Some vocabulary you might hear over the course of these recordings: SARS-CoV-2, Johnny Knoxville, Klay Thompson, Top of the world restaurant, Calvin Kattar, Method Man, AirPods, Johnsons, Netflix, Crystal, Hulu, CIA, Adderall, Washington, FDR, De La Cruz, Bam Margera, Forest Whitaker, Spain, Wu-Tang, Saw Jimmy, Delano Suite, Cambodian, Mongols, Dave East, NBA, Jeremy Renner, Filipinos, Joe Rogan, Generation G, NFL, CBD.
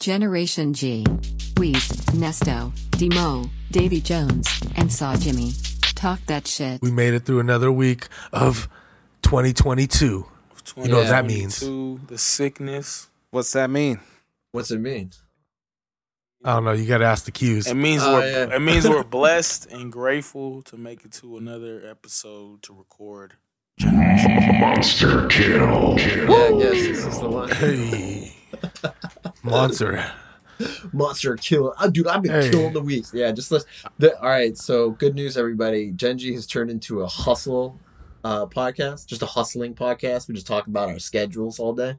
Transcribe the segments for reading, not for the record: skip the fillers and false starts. Generation G. Weez, Nesto, Demo, Davy Jones, and Saw Jimmy. Talk that shit. We made it through another week of 2022. You know what that means. The sickness. What's that mean? What's it mean? I don't know. You got to ask the Qs. It means it means we're blessed and grateful to make it to another episode to record. Monster kill. Yeah, I guess this is the one. Hey. Monster kill. Oh, dude, I've been killing the week. Yeah, just listen. All right, so good news, everybody. Gen G has turned into a hustle podcast, just a hustling podcast. We just talk about our schedules all day.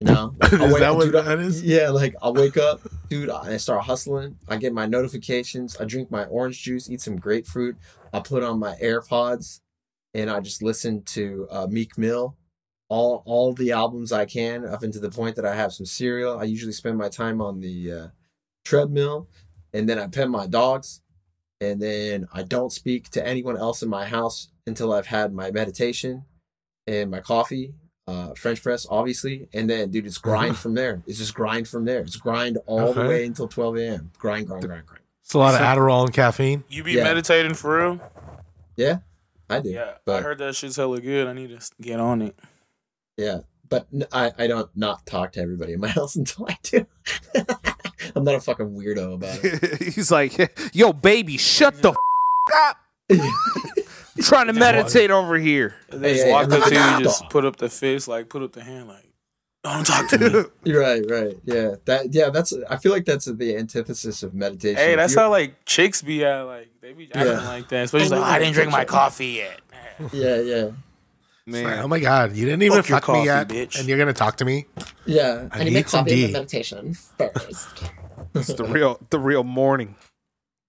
You know? Like, is that what that is? Yeah, like I'll wake up, dude, and I start hustling. I get my notifications. I drink my orange juice, eat some grapefruit. I put on my AirPods, and I just listen to Meek Mill. All the albums I can, up until the point that I have some cereal. I usually spend my time on the treadmill, and then I pet my dogs, and then I don't speak to anyone else in my house until I've had my meditation and my coffee, French press, obviously. And then, dude, it's grind from there. It's just grind from there. It's grind all the way until 12 a.m. Grind. It's a lot of Adderall and caffeine. You be meditating for real? Yeah, I do. Yeah, I heard that shit's hella good. I need to get on it. Yeah, but I don't not talk to everybody in my house until I do. I'm not a fucking weirdo about it. He's like, yo, baby, shut the up. I'm trying to meditate over here. They just walk up to you and just put up the fist, like put up the hand, like, don't talk to me. Right. Yeah, that's. I feel like that's the antithesis of meditation. Hey, that's how like chicks be at, like they be acting like that. Especially like, I didn't drink my coffee yet. Yeah. Man. Like, oh my God! You didn't even fuck me yet, bitch. And you're gonna talk to me? Yeah, I need some meditation first. It's the real morning.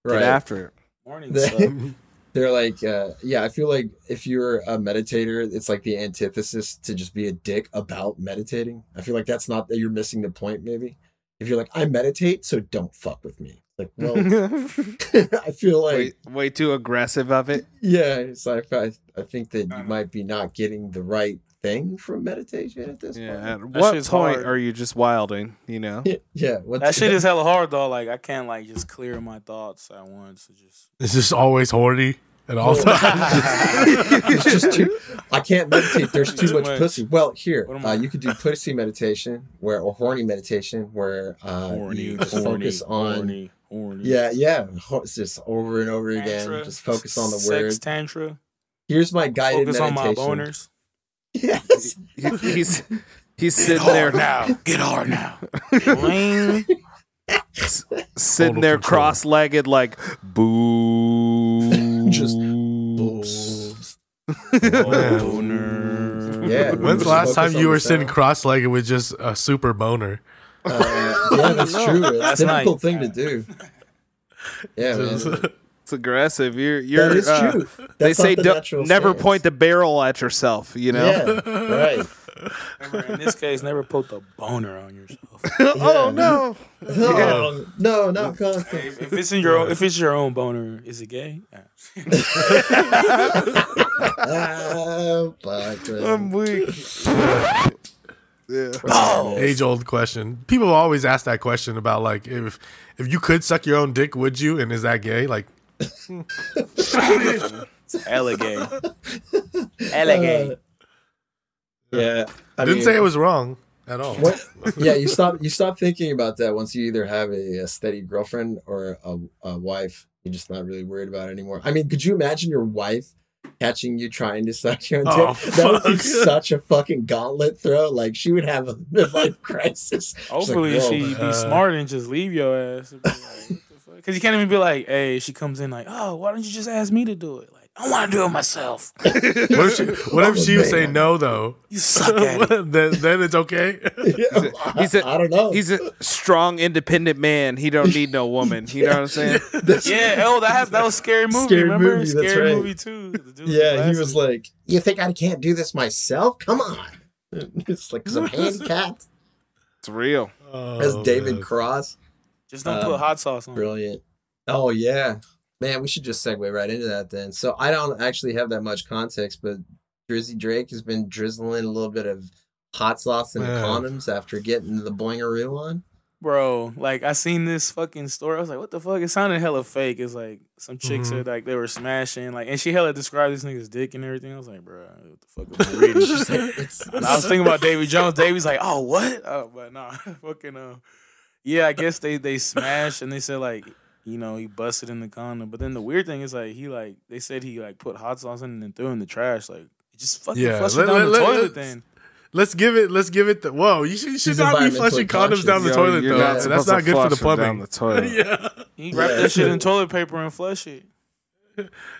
Right. Get after it. Morning. They're like, I feel like if you're a meditator, it's like the antithesis to just be a dick about meditating. I feel like that's not that you're missing the point. Maybe if you're like, I meditate, so don't fuck with me. Like, well, I feel like way too aggressive of it. Yeah, it's like I think that you might be not getting the right thing from meditation at this point. At what point are you just wilding? You know? Yeah. That shit is hella hard though. Like I can't like just clear my thoughts at once. It's just always horny at all times. It's just too. I can't meditate. There's too much pussy. Well, here you could do pussy meditation or horny meditation where you just focus on. Horny. Yeah. It's just over and over again. Tantra, just focus on the word. Sex tantra. Here's my guided meditation. Focus on my boners. Yes. He's sitting there now. Get hard now. Sitting there cross-legged like boobs. Just boobs. Boners. Yeah. When's the last time you were sitting cross-legged with just a super boner? Yeah, that's true. That's a difficult thing to do. Yeah, man. It's aggressive. You're. That is true. They say never point the barrel at yourself. You know. Yeah, right. Remember, in this case, never put the boner on yourself. Oh no! No, not constant. Hey, if it's your own boner, is it gay? I'm weak. Yeah. Oh. Age-old question. People always ask that question about like if you could suck your own dick, would you? And is that gay? Like, Ella gay. Yeah, I didn't say it was wrong at all. Yeah, you stop thinking about that once you either have a steady girlfriend or a wife. You're just not really worried about it anymore. I mean, could you imagine your wife catching you trying to suck your own dick? That would be such a fucking gauntlet throw. Like, she would have a midlife crisis. Hopefully, she'd be smart and just leave your ass. Because like, you can't even be like, hey, she comes in like, oh, why don't you just ask me to do it? Like, I want to do it myself. What if she would say no, though? You suck at it. Then it's okay? Yeah, I don't know. He's a strong, independent man. He don't need no woman. You know what I'm saying? That was Scary Movie. Remember? Scary Movie too. He was like, you think I can't do this myself? Come on. It's like some handicapped. It's real. That's David Cross. Just don't put hot sauce on. Brilliant. Oh, yeah. Man, we should just segue right into that then. So I don't actually have that much context, but Drizzy Drake has been drizzling a little bit of hot sauce and condoms after getting the blingaroo on. Bro, like, I seen this fucking story. I was like, what the fuck? It sounded hella fake. It's like, some chicks said, like, they were smashing. Like, and she hella described this nigga's dick and everything. I was like, bro, what the fuck am I reading? And I was thinking about Davy Jones. Davy's like, oh, what? Oh, but nah, fucking, yeah, I guess they smashed, and they said, like, you know, he busted in the condom. But then the weird thing is, like, he, like, they said he, like, put hot sauce in and then threw it in the trash. Like, just fucking flushed it down the toilet then. Let's give it the whoa. You should not be flushing condoms down the toilet though. That's not good for the plumbing. You wrap that shit in toilet paper and flush it.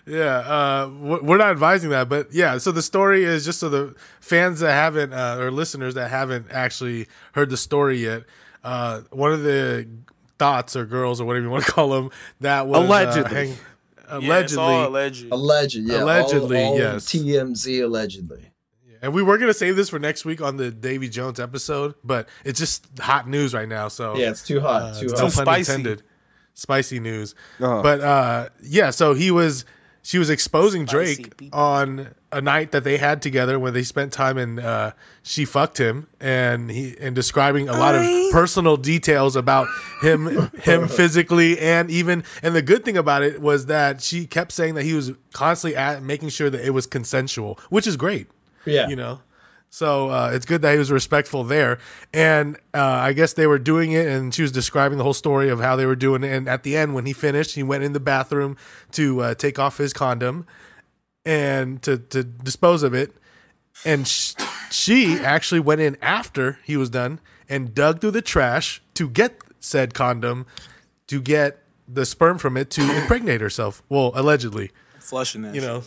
We're not advising that, but yeah. So the story is just so the fans that haven't or listeners that haven't actually heard the story yet. One of the dots or girls or whatever you want to call them that was allegedly. Allegedly, yes. TMZ allegedly. And we were going to save this for next week on the Davy Jones episode, but it's just hot news right now. So yeah, it's too hot. Spicy news. Uh-huh. But yeah, so she was exposing Drake on a night that they had together where they spent time and she fucked him and describing a lot of personal details about him physically and the good thing about it was that she kept saying that he was constantly making sure that it was consensual, which is great. Yeah, you know, so it's good that he was respectful there. And I guess they were doing it, and she was describing the whole story of how they were doing it. And at the end, when he finished, he went in the bathroom to take off his condom and to dispose of it. And she actually went in after he was done and dug through the trash to get said condom, to get the sperm from it to impregnate herself. Well, allegedly. Flushing that. You know.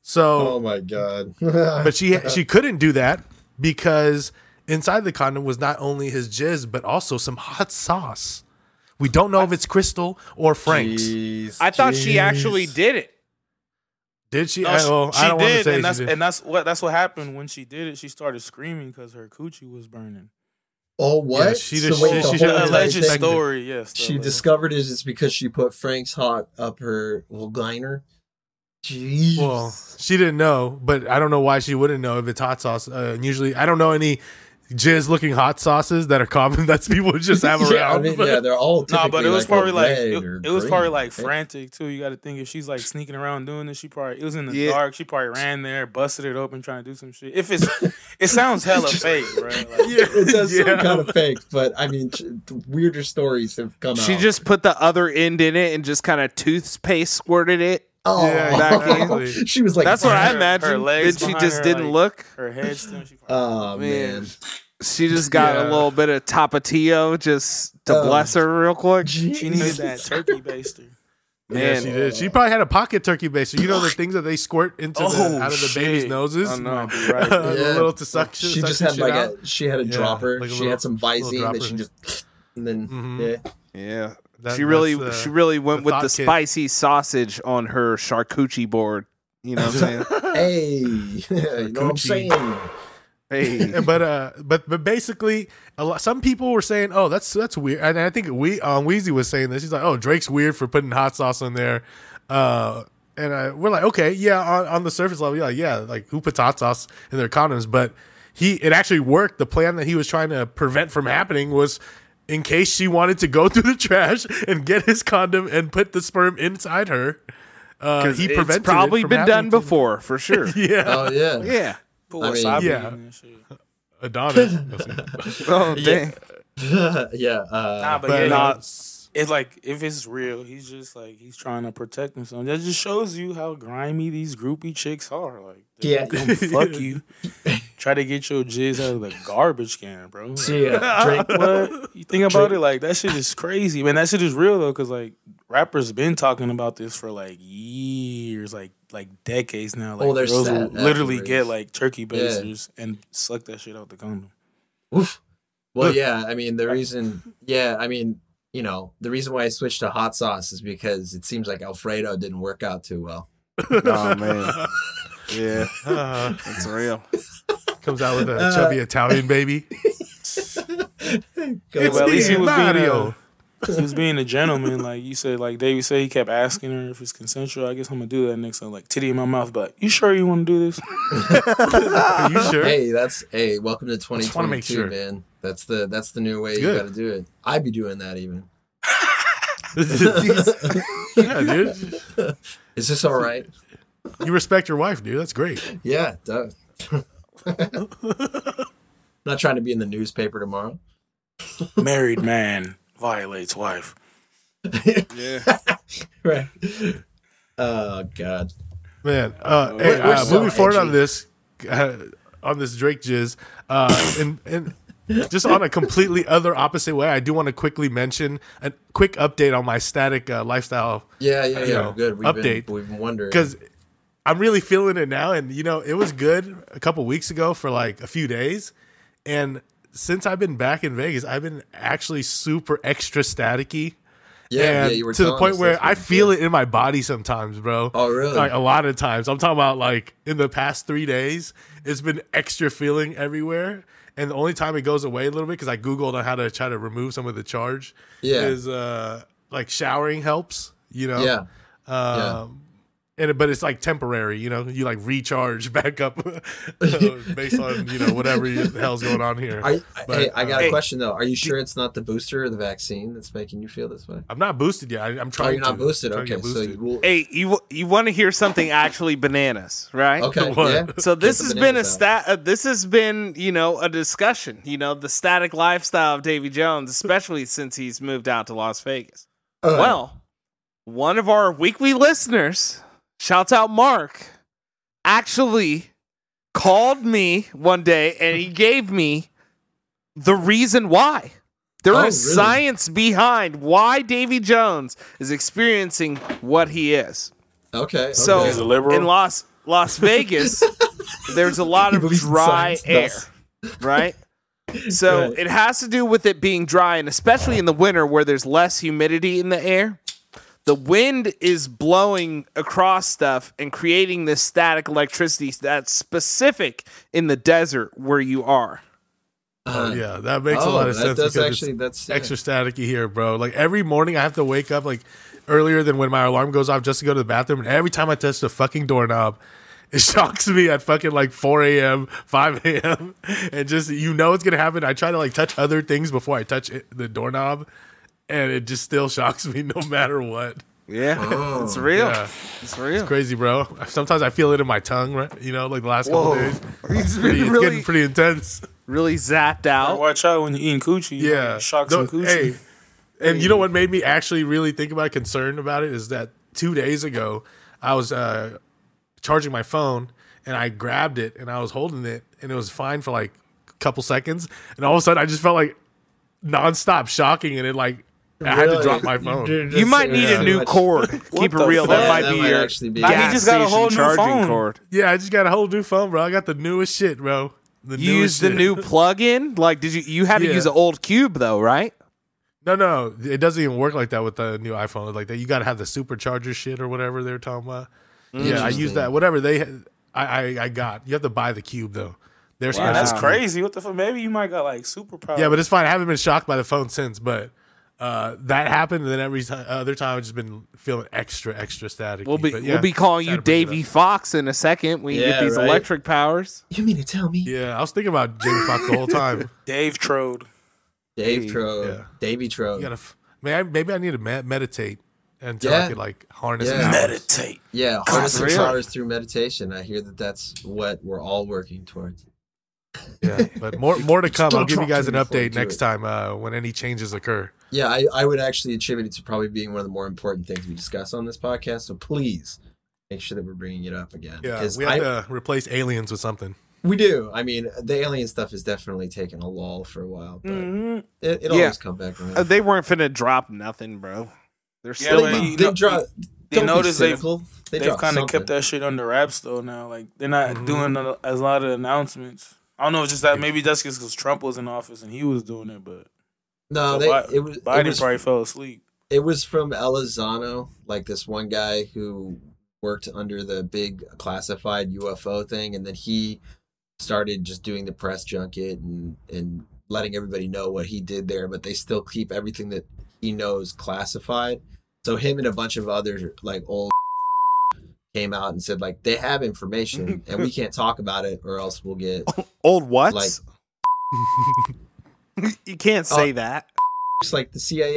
So, oh my God. But she couldn't do that because inside the condom was not only his jizz, but also some hot sauce. We don't know if it's Crystal or Frank's. I thought she actually did it. Did she? No, I don't want to say she did. And that's what happened when she did it. She started screaming because her coochie was burning. Oh, what? Yeah, she discovered it is because she put Frank's hot up her little giner. Jeez. Well, she didn't know, but I don't know why she wouldn't know if it's hot sauce. Usually, I don't know any jizz-looking hot sauces that are common that people just have around. Yeah, I mean, yeah, they're all but it was probably like frantic too. You got to think if she's like sneaking around doing this, it was in the dark. She probably ran there, busted it open, trying to do some shit. If it sounds hella fake, right? Like, it does sound kind of fake, but I mean, weirder stories have come out. She just put the other end in it and just kind of toothpaste squirted it. Oh, yeah, exactly. She was like, that's what I imagined. Then she just didn't look. Her head still. Oh, man. She just got a little bit of Tapatio just to bless her real quick. Geez. She needed that turkey baster. Man, yeah, she did. She probably had a pocket turkey baster. You know the things that they squirt into out of the baby's noses? Oh, no. Right. A little to suck. She just had like she had a dropper. Like she had some Visine that she just, and then, yeah. She really went with the spicy sausage on her charcuterie board. You know what I'm saying? You know what I'm saying? Hey, but basically, some people were saying, "Oh, that's weird." And I think Weezy was saying this. He's like, "Oh, Drake's weird for putting hot sauce on there." And we're like, "Okay, yeah." On the surface level, like who puts hot sauce in their condoms? But it actually worked. The plan that he was trying to prevent from happening was, in case she wanted to go through the trash and get his condom and put the sperm inside her, he prevented it. It's probably been done before, for sure. Yeah. Oh, yeah. Yeah. Adonis. Oh, dang. Yeah. It's like, if it's real, he's just like, he's trying to protect himself. That just shows you how grimy these groupie chicks are. Like, gonna fuck you. Try to get your jizz out of the garbage can, bro. Yeah, Drake. What? You think about it, like, that shit is crazy. Man, that shit is real, though, because, like, rappers been talking about this for, like, years, like decades now. Like, they're girls will literally get, like, turkey basters and suck that shit out the condom. Oof. Well, yeah, I mean, the reason why I switched to hot sauce is because it seems like Alfredo didn't work out too well. Oh, man. Yeah. It's real. Comes out with a chubby Italian baby. It's Mario. He was being a gentleman. Like you said, like Davey said, he kept asking her if it's consensual. I guess I'm going to do that next time. Like, titty in my mouth, but you sure you want to do this? Are you sure? Hey, that's, hey, welcome to 2022, make sure. Man. That's the new way you got to do it. I'd be doing that even. Yeah, dude. Is this all right? You respect your wife, dude. That's great. Yeah, it does. Not trying to be in the newspaper tomorrow. Married man violates wife. Yeah. Right. Oh, God. Man, hey, moving forward on this Drake jizz, and just on a completely other opposite way, I do want to quickly mention a quick update on my static lifestyle. Yeah, good. We've been wondering. Because I'm really feeling it now. And, you know, it was good a couple weeks ago for like a few days. And since I've been back in Vegas, I've been actually super extra staticky. Yeah, you were to the point where I feel it in my body sometimes, bro. Oh, really? Like a lot of times. I'm talking about like in the past 3 days, it's been extra feeling everywhere. And the only time it goes away a little bit, because I Googled on how to try to remove some of the charge, is like showering helps, you know? Yeah. But it's like temporary, you know. You like recharge back up based on whatever the hell's going on here. I got a question though. Are you sure it's not the booster or the vaccine that's making you feel this way? I'm not boosted yet. I'm trying. Oh, you're not boosted. Okay. Boosted. So you want to hear something actually bananas, right? Okay. Yeah. So this has been this has been a discussion. You know, the static lifestyle of Davy Jones, especially since he's moved out to Las Vegas. Well, one of our weekly listeners. Shouts out Mark, actually called me one day and he gave me the reason why. There is science behind why Davy Jones is experiencing what he is. Okay. So he's a liberal. In Las Vegas, there's a lot of dry air, right? So it has to do with it being dry, and especially in the winter where there's less humidity in the air. The wind is blowing across stuff and creating this static electricity that's specific in the desert where you are. Yeah, that makes a lot of sense. That's extra staticky here, bro. Like every morning I have to wake up like earlier than when my alarm goes off just to go to the bathroom. And every time I touch the fucking doorknob, it shocks me at fucking like 4 a.m., 5 a.m. And just, it's going to happen. I try to like touch other things before I touch the doorknob. And it just still shocks me no matter what. Yeah. Oh, it's real. Yeah. It's real. It's crazy, bro. Sometimes I feel it in my tongue, right? Like the last couple days. It's getting pretty intense. Really zapped out. Watch out when you're eating coochie. Yeah. It shocks some coochie. Hey, and you know what made me actually really think about concerned about it is that 2 days ago, I was charging my phone and I grabbed it and I was holding it and it was fine for like a couple seconds. And all of a sudden I just felt like nonstop shocking and it like, I had to drop my phone. You might need a new cord. Keep it real. That might be your gas just got a whole new phone. Cord. Yeah, I just got a whole new phone, bro. I got the newest shit, bro. The new plug-in? Like, did you had to use an old cube, though, right? No. It doesn't even work like that with the new iPhone. Like that, you got to have the supercharger shit or whatever they were talking about. Yeah, I used that. Whatever they had, I got. You have to buy the cube, though. That's crazy. What the fuck? Maybe you might got, like, superpowers. Yeah, but it's fine. I haven't been shocked by the phone since, but... that happened, and then every other time I've just been feeling extra static. We'll be calling you Davy Fox in a second when you get these electric powers. You mean to tell me? Yeah, I was thinking about Davy Fox the whole time. Dave Trode. Yeah. Davy Trode. Maybe I need to meditate until I could like harness meditate. Yeah, harness the powers through meditation. I hear that's what we're all working towards. Yeah, but more to come. I'll give you guys an update next time when any changes occur. Yeah, I would actually attribute it to probably being one of the more important things we discuss on this podcast. So please make sure that we're bringing it up again. Yeah, we have to replace aliens with something. We do. I mean, the alien stuff has definitely taken a lull for a while, but it always comes back around. They weren't finna drop nothing, bro. They're still they've kind of kept that shit under wraps though. Now, like they're not doing as a lot of announcements. I don't know. It's just that maybe that's just because Trump was in office and he was doing it, but no, Biden probably fell asleep. It was from Elizondo, like this one guy who worked under the big classified UFO thing, and then he started just doing the press junket and letting everybody know what he did there. But they still keep everything that he knows classified. So him and a bunch of other like old came out and said like they have information and we can't talk about it or else we'll get old what? Like you can't say that. It's like the CIA.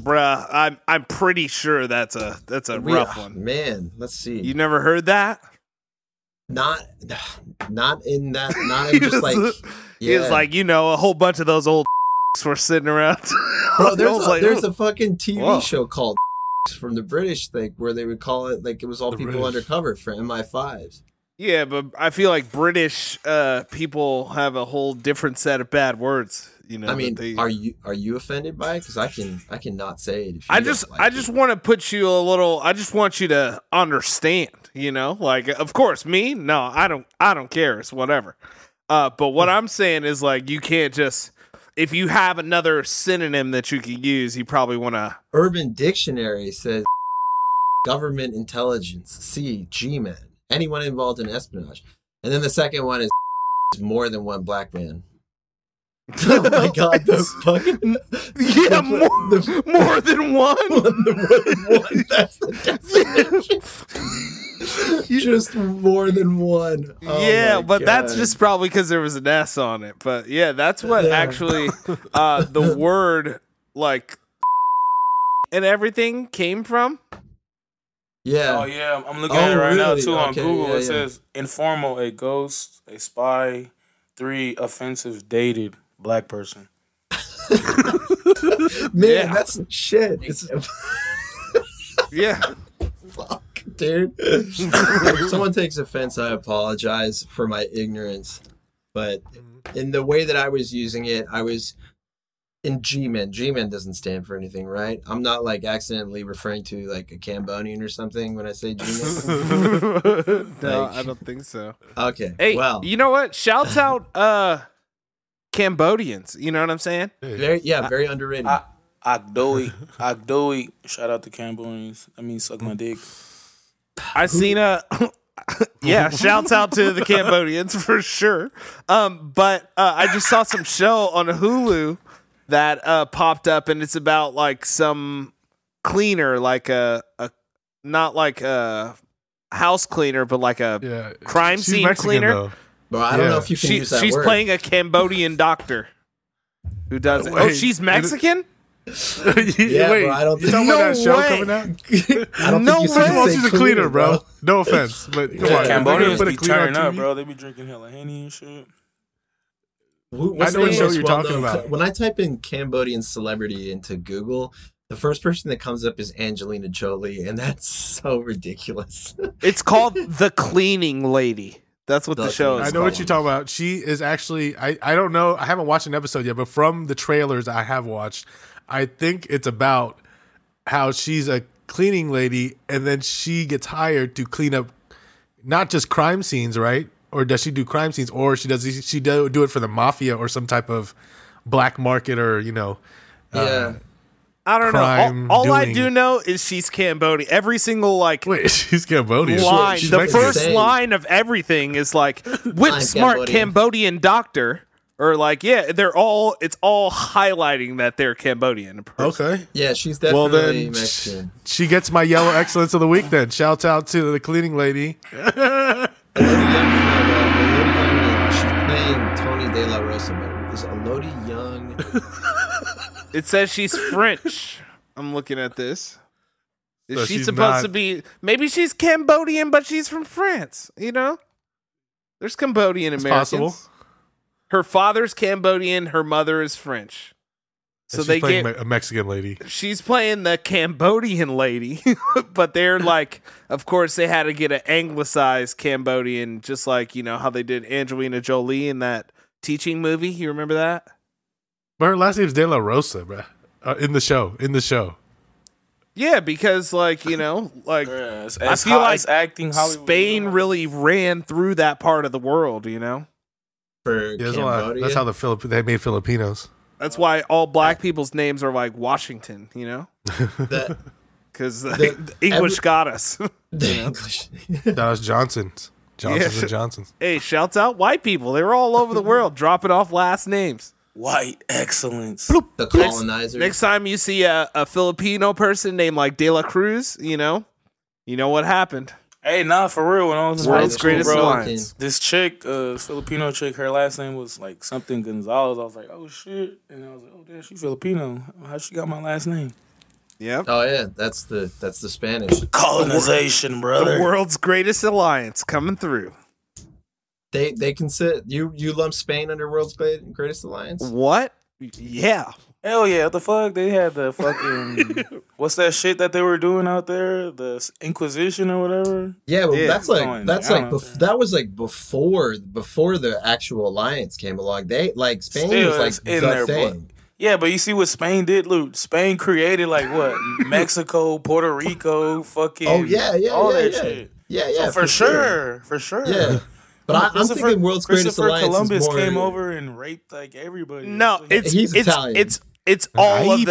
Bruh, I'm pretty sure that's a rough one. Man, let's see. You never heard that? Not in just like yeah. It's like, you know, a whole bunch of those old were sitting around. Bro, there's a fucking TV show called from the British thing where they would call it like it was all the people British. Undercover for MI5s. Yeah, but I feel like British people have a whole different set of bad words. You know, I mean, are you offended by it? Because I can not say it. I just want to put you a little. I just want you to understand. You know, like of course me. No, I don't care. It's whatever. But what I'm saying is like you can't just. If you have another synonym that you could use, you probably want to. Urban Dictionary says government intelligence, C, G-men, anyone involved in espionage. And then the second one is more than one black man. Oh my God, the fucking. Yeah, more than one? More than one. That's the definition. Just more than one. Oh yeah, but God. That's just probably because there was an S on it. But yeah, that's what actually the word like and everything came from. Yeah. Oh yeah, I'm looking at it right now too on Google. Yeah, it says informal, a ghost, a spy, 3 offensive, dated black person. Man, that's some shit. Yeah. Fuck. Dude, if someone takes offense, I apologize for my ignorance, but in the way that I was using it, I was in G-men. G-men doesn't stand for anything, right? I'm not like accidentally referring to like a Cambodian or something when I say G-men. No, I don't think so. Okay, hey, well, you know what? Shout out Cambodians. You know what I'm saying? Very, very underrated. Akdoi. Shout out to Cambodians. I mean, suck my dick. I seen shouts out to the Cambodians for sure. But I just saw some show on Hulu that popped up, and it's about like some cleaner, like a not like a house cleaner, but like a crime scene Mexican, cleaner. Though. But I don't know if you can use that she's word. Playing a Cambodian doctor who does it. Wait, oh, she's Mexican? Yeah, wait, bro, I don't think you know that show coming out. I don't think she's a cleaner, bro. No offense, but come on, Cambodians be turning up, bro. They be drinking hella Henny and shit. I know what show you're talking about. When I type in Cambodian celebrity into Google, the first person that comes up is Angelina Jolie, and that's so ridiculous. It's called The Cleaning Lady. That's what the show is. I know what you're talking about. She is actually. I don't know. I haven't watched an episode yet, but from the trailers I have watched. I think it's about how she's a cleaning lady and then she gets hired to clean up not just crime scenes, right? Or does she do crime scenes? Or she does it for the mafia or some type of black market or, you know. I don't know. All I do know is she's Cambodian. Every single she's Cambodian. Line, she's the first line of everything is like whip smart Cambodian doctor. Or it's all highlighting that they're Cambodian. Okay. Yeah, she's definitely Mexican. She gets my yellow excellence of the week then. Shout out to the cleaning lady. She's playing Tony De La Rosa. Is Elodie Young? It says she's French. I'm looking at this. Is she supposed to be? Maybe she's Cambodian, but she's from France. You know, there's Cambodian Americans. It's possible. Her father's Cambodian, her mother is French. So she's playing a Mexican lady. She's playing the Cambodian lady, but they're like, of course, they had to get an anglicized Cambodian, just like, you know, how they did Angelina Jolie in that teaching movie. You remember that? But her last name's De La Rosa, bro. In the show. Yeah, because I feel like acting Hollywood Spain really ran through that part of the world, you know? That's how they made Filipinos. That's why all black people's names are like Washington, you know? Because the English got us. The English. That was Johnsons. Johnsons and Johnsons. Hey, shouts out white people. They were all over the world dropping off last names. White excellence. Bloop. The colonizer. Next time you see a Filipino person named like De La Cruz, you know what happened. Hey, nah, for real. When I was world's greatest lines. This chick, Filipino chick, her last name was like something Gonzalez. I was like, oh shit, and I was like, oh damn, she Filipino. How she got my last name? Yeah. Oh yeah, that's the Spanish colonization, brother. The world's greatest alliance coming through. They consider you lump Spain under world's greatest alliance? What? Yeah. Hell yeah! What the fuck? They had the fucking what's that shit that they were doing out there? The Inquisition or whatever. Yeah, well, yeah. That was like before the actual alliance came along. They like Spain was like in their thing. Yeah, but you see what Spain did, Luke. Spain created like what? Mexico, Puerto Rico, fucking. Oh yeah, all that shit. Yeah, so for sure. Yeah. But I'm thinking world's greatest alliance. Columbus came over and raped like everybody. No, he's Italian. It's all of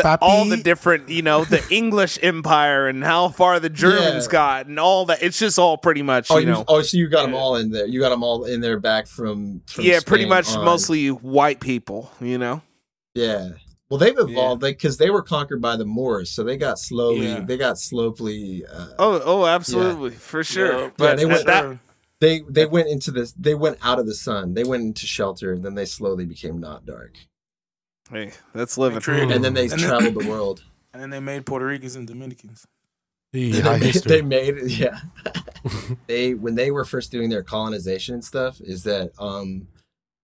the different, the English Empire and how far the Germans got and all that. It's just all pretty much, you know. Oh, so you got them all in there. You got them all in there back from Spain pretty much on. Mostly white people, Yeah. Well, they've evolved because they were conquered by the Moors, so they got slowly. Yeah. They got slowly. Oh, absolutely, for sure. Yeah, but they went that. They went into this. They went out of the sun. They went into shelter, and then they slowly became not dark. Hey, that's living. And then they traveled the world. And then they made Puerto Ricans and Dominicans. They made it. When they were first doing their colonization and stuff, is that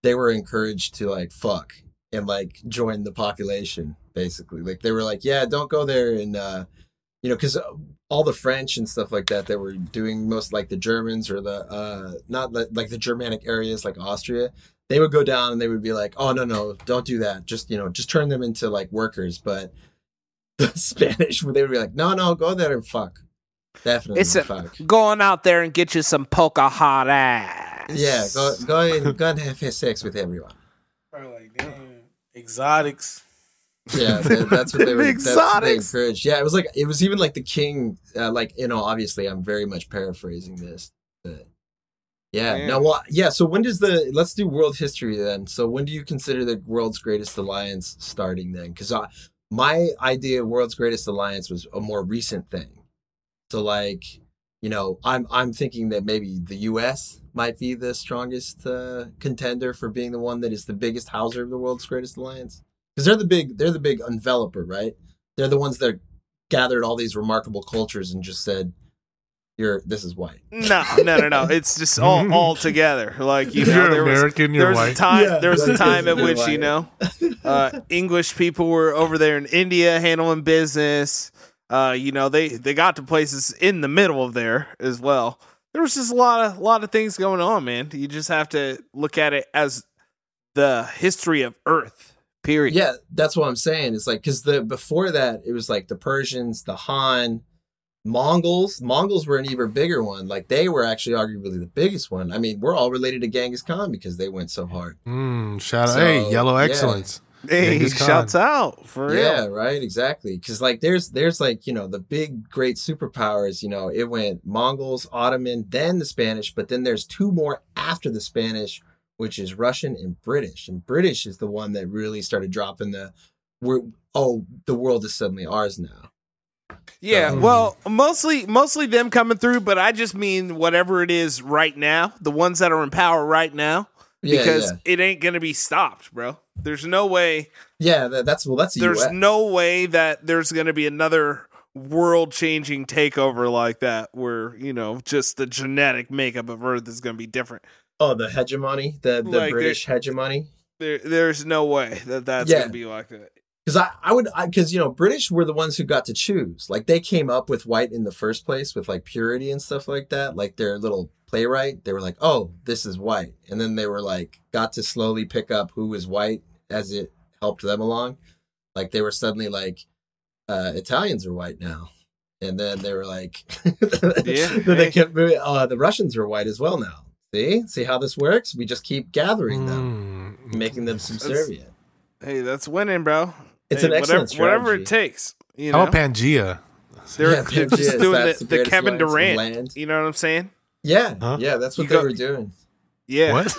they were encouraged to like fuck and like join the population basically. Like they were like, yeah, don't go there and. Because all the French and stuff like that were doing most like the Germans or the not like the Germanic areas like Austria, they would go down and they would be like, oh, no, don't do that. Just turn them into like workers. But the Spanish, they would be like, no, go there and fuck. Definitely fuck. Going out there and get you some poker hot ass. Yeah, go and have sex with everyone. Or like exotics. Yeah, that's what they encouraged. Yeah, it was even like the king, obviously I'm very much paraphrasing this, but yeah. Man. So when does let's do world history then. So when do you consider the world's greatest alliance starting then? Because my idea of world's greatest alliance was a more recent thing. So I'm thinking that maybe the U.S. might be the strongest contender for being the one that is the biggest houser of the world's greatest alliance. Because they're the big enveloper, right? They're the ones that gathered all these remarkable cultures and just said, this is white." No. It's just all together. Like you're American, you're white. There was a time at which English people were over there in India handling business. They got to places in the middle of there as well. There was just a lot of things going on, man. You just have to look at it as the history of Earth. Period. Yeah, that's what I'm saying. It's like because before that it was like the Persians, the Han, Mongols. Mongols were an even bigger one. Like they were actually arguably the biggest one. I mean, we're all related to Genghis Khan because they went so hard. Shout out, hey, yellow excellence. Hey, shouts out for real. Yeah, right, exactly. Because like there's like the big great superpowers. It went Mongols, Ottoman, then the Spanish, but then there's two more after the Spanish. Which is Russian and British. And British is the one that really started dropping the world is suddenly ours now. Yeah, mostly them coming through, but I just mean whatever it is right now, the ones that are in power right now, because it ain't going to be stopped, bro. There's no way. Yeah, that's the US. There's no way that there's going to be another world-changing takeover like that where, just the genetic makeup of Earth is going to be different. Oh, the hegemony, the British hegemony. There's no way that's going to be like that. Because British were the ones who got to choose. Like they came up with white in the first place with like purity and stuff like that. Like their little playwright, they were like, oh, this is white. And then they were like, got to slowly pick up who was white as it helped them along. Like they were suddenly like, Italians are white now. And then they were like, they kept moving. The Russians are white as well now. See how this works? We just keep gathering them, making them subservient. That's winning, bro. It's an excellent strategy. Whatever it takes. How about Pangea? They're just doing the Kevin Durant. You know what I'm saying? Yeah, that's what they were doing. Yeah. What?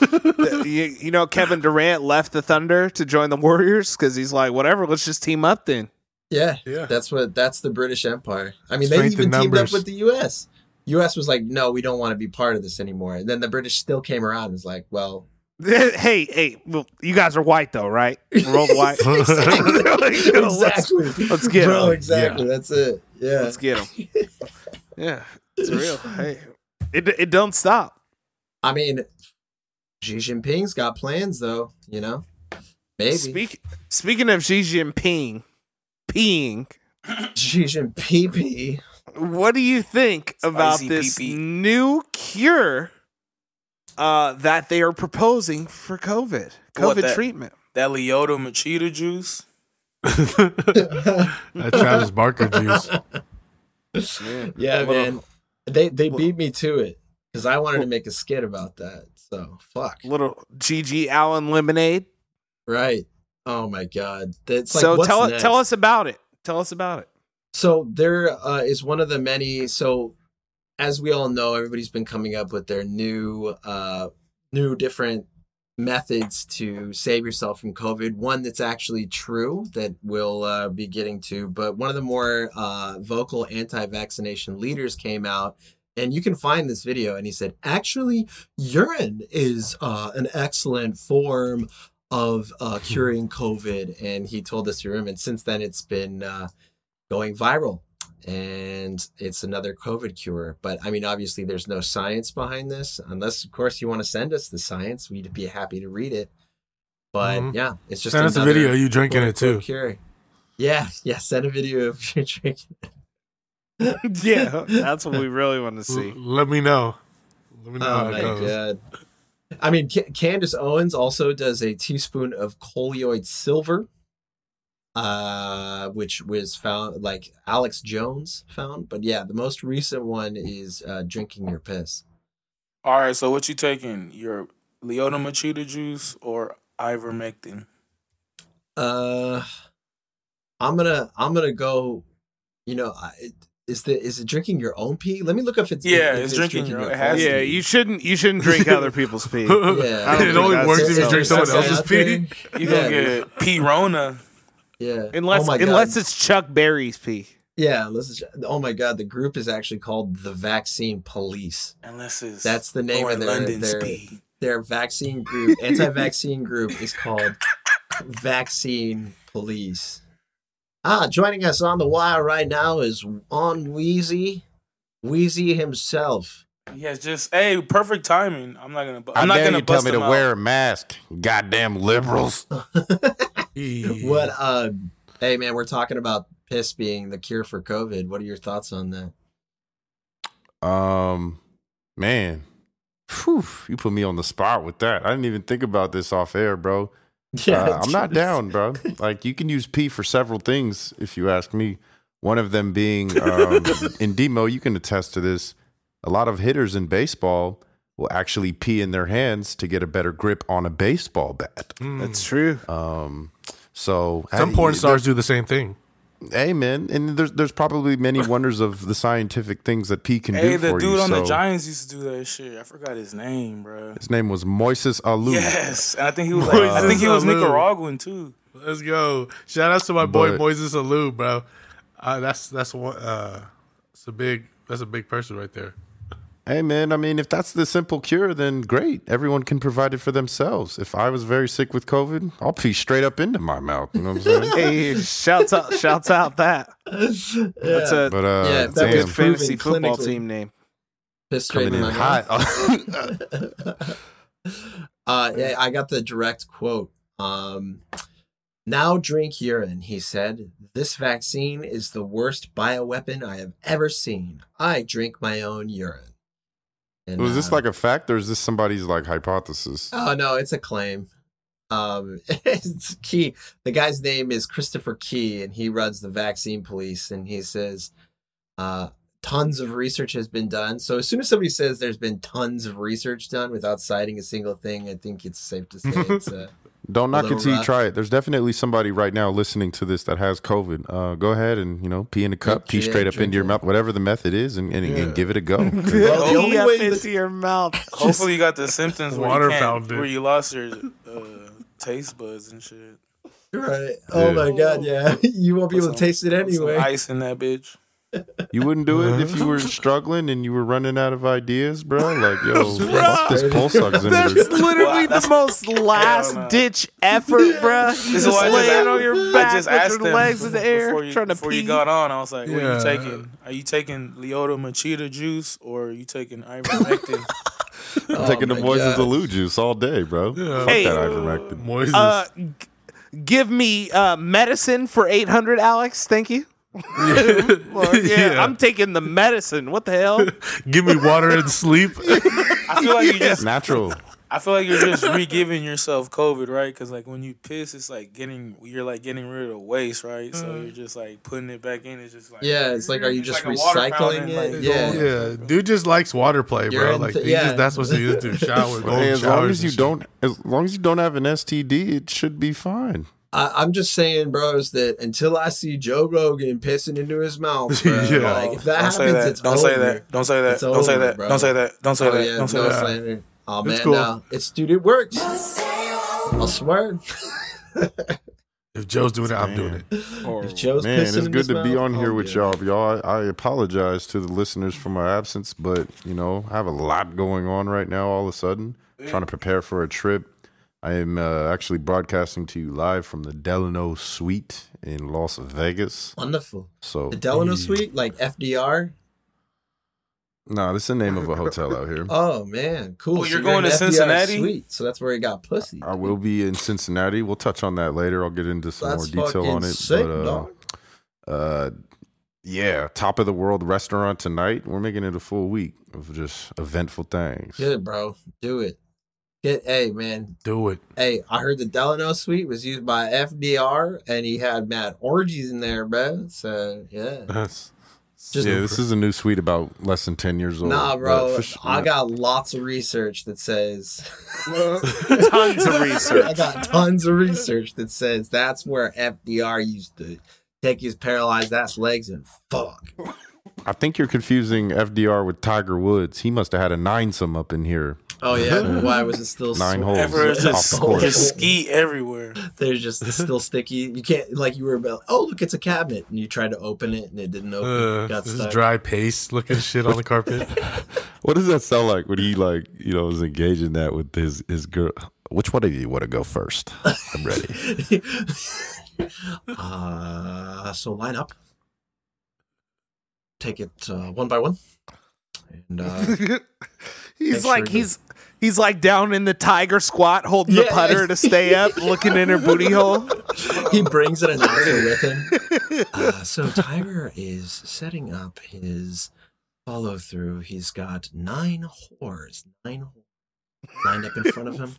You know, Kevin Durant left the Thunder to join the Warriors because he's like, whatever, let's just team up then. Yeah, yeah. That's the British Empire. I mean, they even teamed up with the U.S. U.S. was like, no, we don't want to be part of this anymore. And then the British still came around and was like, well... Hey, you guys are white though, right? We're all white. Exactly. Let's get them. Exactly. Yeah. That's it. Yeah. Let's get them. Yeah. It's real. Hey, it don't stop. I mean, Xi Jinping's got plans though, you know? Maybe. Speaking of Xi Jinping, Xi Jinping. What do you think about this new cure that they are proposing for COVID treatment? That Lyoto Machida juice? That Travis Barker juice. Man. Yeah, man. They beat me to it because I wanted to make a skit about that. So, fuck. Little Gigi Allen lemonade. Right. Oh, my God. That's like, so tell us about it. So there is one of the many. So as we all know, everybody's been coming up with their new different methods to save yourself from COVID. One that's actually true that we'll be getting to. But one of the more vocal anti-vaccination leaders came out. And you can find this video. And he said, actually, urine is an excellent form of curing COVID. And he told us your room. And since then, it's been... going viral, and it's another COVID cure. But I mean, obviously there's no science behind this, unless of course you want to send us the science. We'd be happy to read it, but yeah, it's just send us a video of you drinking it too. Cure. Yeah, send a video of you drinking it. Yeah, that's what we really want to see. Let me know oh how my it goes. God, I mean, Candace Owens also does a teaspoon of colloid silver, which was found, like Alex Jones found. But yeah, the most recent one is drinking your piss. All right, so what you taking? Your Lyoto Machida juice or ivermectin? I'm gonna go. You know, is it drinking your own pee? Let me look if it's drinking your own. Yeah, you shouldn't drink other people's pee. Yeah, it only works if you drink someone else's pee. You gonna get pee Rona. Yeah. Unless it's Chuck Berry's pee. Yeah. Oh my God, the group is actually called the Vaccine Police. That's the name of their vaccine group. Anti-vaccine group is called Vaccine Police. Joining us on the wire right now is on Weezy himself. Yeah, perfect timing. I'm not gonna bust him out. You tell me to wear a mask, goddamn liberals. What? Hey, man, we're talking about piss being the cure for COVID. What are your thoughts on that? Man, whew, you put me on the spot with that. I didn't even think about this off air, bro. Yeah, I'm not down, bro. Like, you can use pee for several things, if you ask me. One of them being in Demo, you can attest to this. A lot of hitters in baseball will actually pee in their hands to get a better grip on a baseball bat. That's true. So some porn stars do the same thing. Hey, man, and there's probably many wonders of the scientific things that pee can do for you. The dude on the Giants used to do that shit. I forgot his name, bro. His name was Moises Alou. Yes, and I think he was. I think he was Nicaraguan too. Let's go! Shout out to my boy Moises Alou, bro. That's one. That's a big person right there. Hey, man, I mean, if that's the simple cure, then great. Everyone can provide it for themselves. If I was very sick with COVID, I'll pee straight up into my mouth. You know what I'm saying? Hey, shouts out that. Yeah. That's a good fantasy football team name. Piss straight in my hot. Yeah, I got the direct quote. Now drink urine, he said. This vaccine is the worst bioweapon I have ever seen. I drink my own urine. And, was this like a fact, or is this somebody's like hypothesis? Oh, no, it's a claim. It's Key. The guy's name is Christopher Key, and he runs the Vaccine Police. And he says, tons of research has been done. So as soon as somebody says there's been tons of research done without citing a single thing, I think it's safe to say it's Don't knock it till you try it. There's definitely somebody right now listening to this that has COVID. Go ahead and, you know, pee in a cup, pee straight up into your mouth, whatever the method is, and give it a go. The only way into your mouth. Hopefully you got the symptoms where you lost your taste buds and shit. Right. Oh my God. Yeah. You won't be able to taste it anyway. Some ice in that bitch. You wouldn't do it if you were struggling and you were running out of ideas, bro. Like, yo, fuck this pulse oximeter. That's literally the most last-ditch effort, bro. Just laying on your back with your legs in the air trying to pee. Before you got on, I was like, what are you taking? Are you taking Lyoto Machida juice or are you taking ivermectin? I'm taking the Moises Alou juice all day, bro. Yeah. Fuck that ivermectin. Moises. Give me medicine for 800, Alex. Thank you. I'm taking the medicine. What the hell? Give me water and sleep. I feel like you just natural. I feel like you're just re-giving yourself COVID, right? Because like when you piss, it's like getting rid of waste, right? So you're just like putting it back in. It's just like it's like, are you just like recycling it? Like, dude just likes water play, bro. Like that's what he used to shower. As long as you don't have an STD, it should be fine. I'm just saying, bros, that until I see Joe Rogan pissing into his mouth, bro, like, if that happens, it's over. Don't say that. Don't say that. Slander. Oh, man, cool. Dude, it works. I'll swear. If Joe's doing it, I'm doing it. Or, if Joe's pissing it's good to be on here with y'all. Y'all, I apologize to the listeners for my absence, but, you know, I have a lot going on right now all of a sudden. Yeah. Trying to prepare for a trip. I am actually broadcasting to you live from the Delano Suite in Las Vegas. Wonderful. So the Delano Suite, like FDR? Nah, that's the name of a hotel out here. Oh, man. Cool. Well, so you're going to Cincinnati? Suite, so that's where he got pussy. I will be in Cincinnati. We'll touch on that later. I'll get into some more detail on it. Sick, dog. Top of the world restaurant tonight. We're making it a full week of just eventful things. Good, bro. Do it. Do it. Hey, I heard the Delano Suite was used by FDR, and he had mad orgies in there, bro. So, yeah. This is a new suite about less than 10 years old. Nah, bro. I got lots of research that says... tons of research. I got tons of research that says that's where FDR used to take his paralyzed ass legs and fuck. I think you're confusing FDR with Tiger Woods. He must have had a 9-some up in here. Oh, yeah? Why was it still... 9 holes. Just ski everywhere. There's just still sticky. You can't... Like, you were about... Oh, look, it's a cabinet. And you tried to open it, and it didn't open. It got stuck. This dry paste looking shit on the carpet. What does that sound like when he, like, you know, was engaging that with his girl? Which one of you want to go first? I'm ready. So line up. Take it one by one. And, he's like down in the tiger squat, holding the putter to stay up, looking in her booty hole. He brings an announcer with him. So Tiger is setting up his follow through. He's got 9 whores lined up in front of him.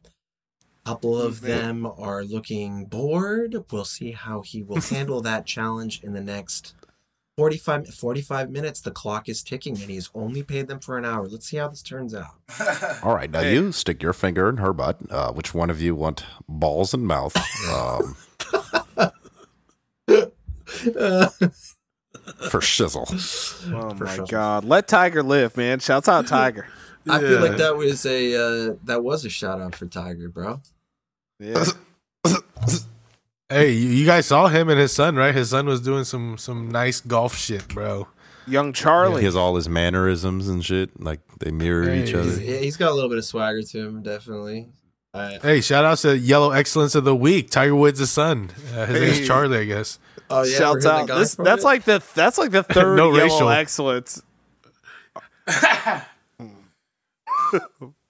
A couple of them are looking bored. We'll see how he will handle that challenge in the next 45 minutes. The clock is ticking, and he's only paid them for an hour. Let's see how this turns out. All right, now you stick your finger in her butt. Which one of you want balls and mouth? For shizzle. Oh, for my shizzle. God. Let Tiger live, man. Shouts out Tiger. I feel like that was a shout out for Tiger, bro. Yeah. Hey, you guys saw him and his son, right? His son was doing some nice golf shit, bro. Young Charlie. He has all his mannerisms and shit. Like, they mirror each other. He's got a little bit of swagger to him, definitely. Hey, shout out to Yellow Excellence of the Week, Tiger Woods' son. His name's Charlie, I guess. Oh, yeah. Shout out. That's like the third Yellow racial. Excellence. Can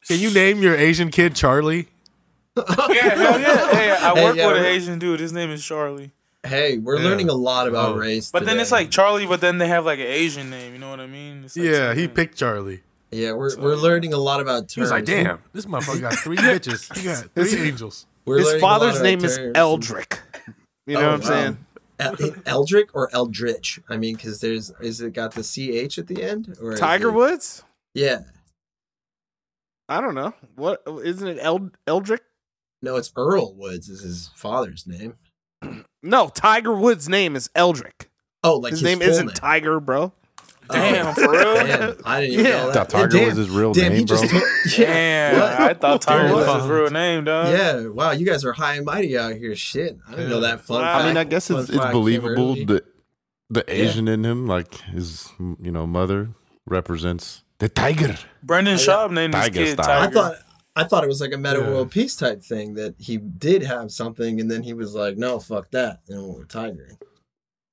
you name your Asian kid Charlie? Hey, I work with an Asian dude. His name is Charlie. Hey, we're learning a lot about race today. But then it's like Charlie, but then they have like an Asian name. You know what I mean? It's like he picked Charlie. Yeah, we're learning a lot about terms. He was like, damn, this motherfucker got 3 bitches. He got 3 angels. His father's name is Eldrick. You know what I'm saying? Eldrick or Eldritch? I mean, because is it got the CH at the end? Or Tiger Woods? Yeah. I don't know. What, isn't it Eldrick? No, it's Earl Woods is his father's name. No, Tiger Woods' name is Eldrick. Oh, like his name isn't name. Tiger, bro. Damn, for real? Damn, I didn't even know that. Tiger was his real name, bro. Damn, I thought Tiger was his real name, dog. Yeah, wow, you guys are high and mighty out here. Shit, I didn't know that. I mean, I guess it's believable that the Asian in him, like his, you know, mother represents the tiger. Brendan Schaub named his kid Tiger. I thought it was like a meta world peace type thing that he did have something, and then he was like, "No, fuck that," and we're tigering.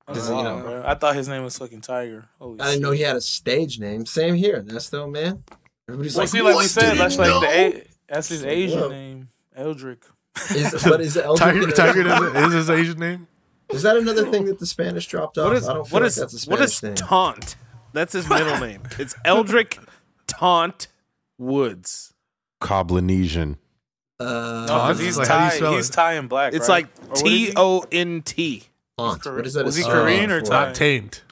You know, I thought his name was fucking Tiger. Holy I didn't shit. Know he had a stage name. Same here, Nesto, man. Everybody's like we said, that's like that's his Asian name, Eldrick. But is Eldrick Tiger is his Asian name? Is that another thing that the Spanish dropped off? I don't feel like that's a Spanish name. What is Tont? That's his middle name. It's Eldrick Tont Woods. Coblinesian. No, he's Thai and black. It's right? Like TONT. What is that? Was he Korean or Thai? Not taint.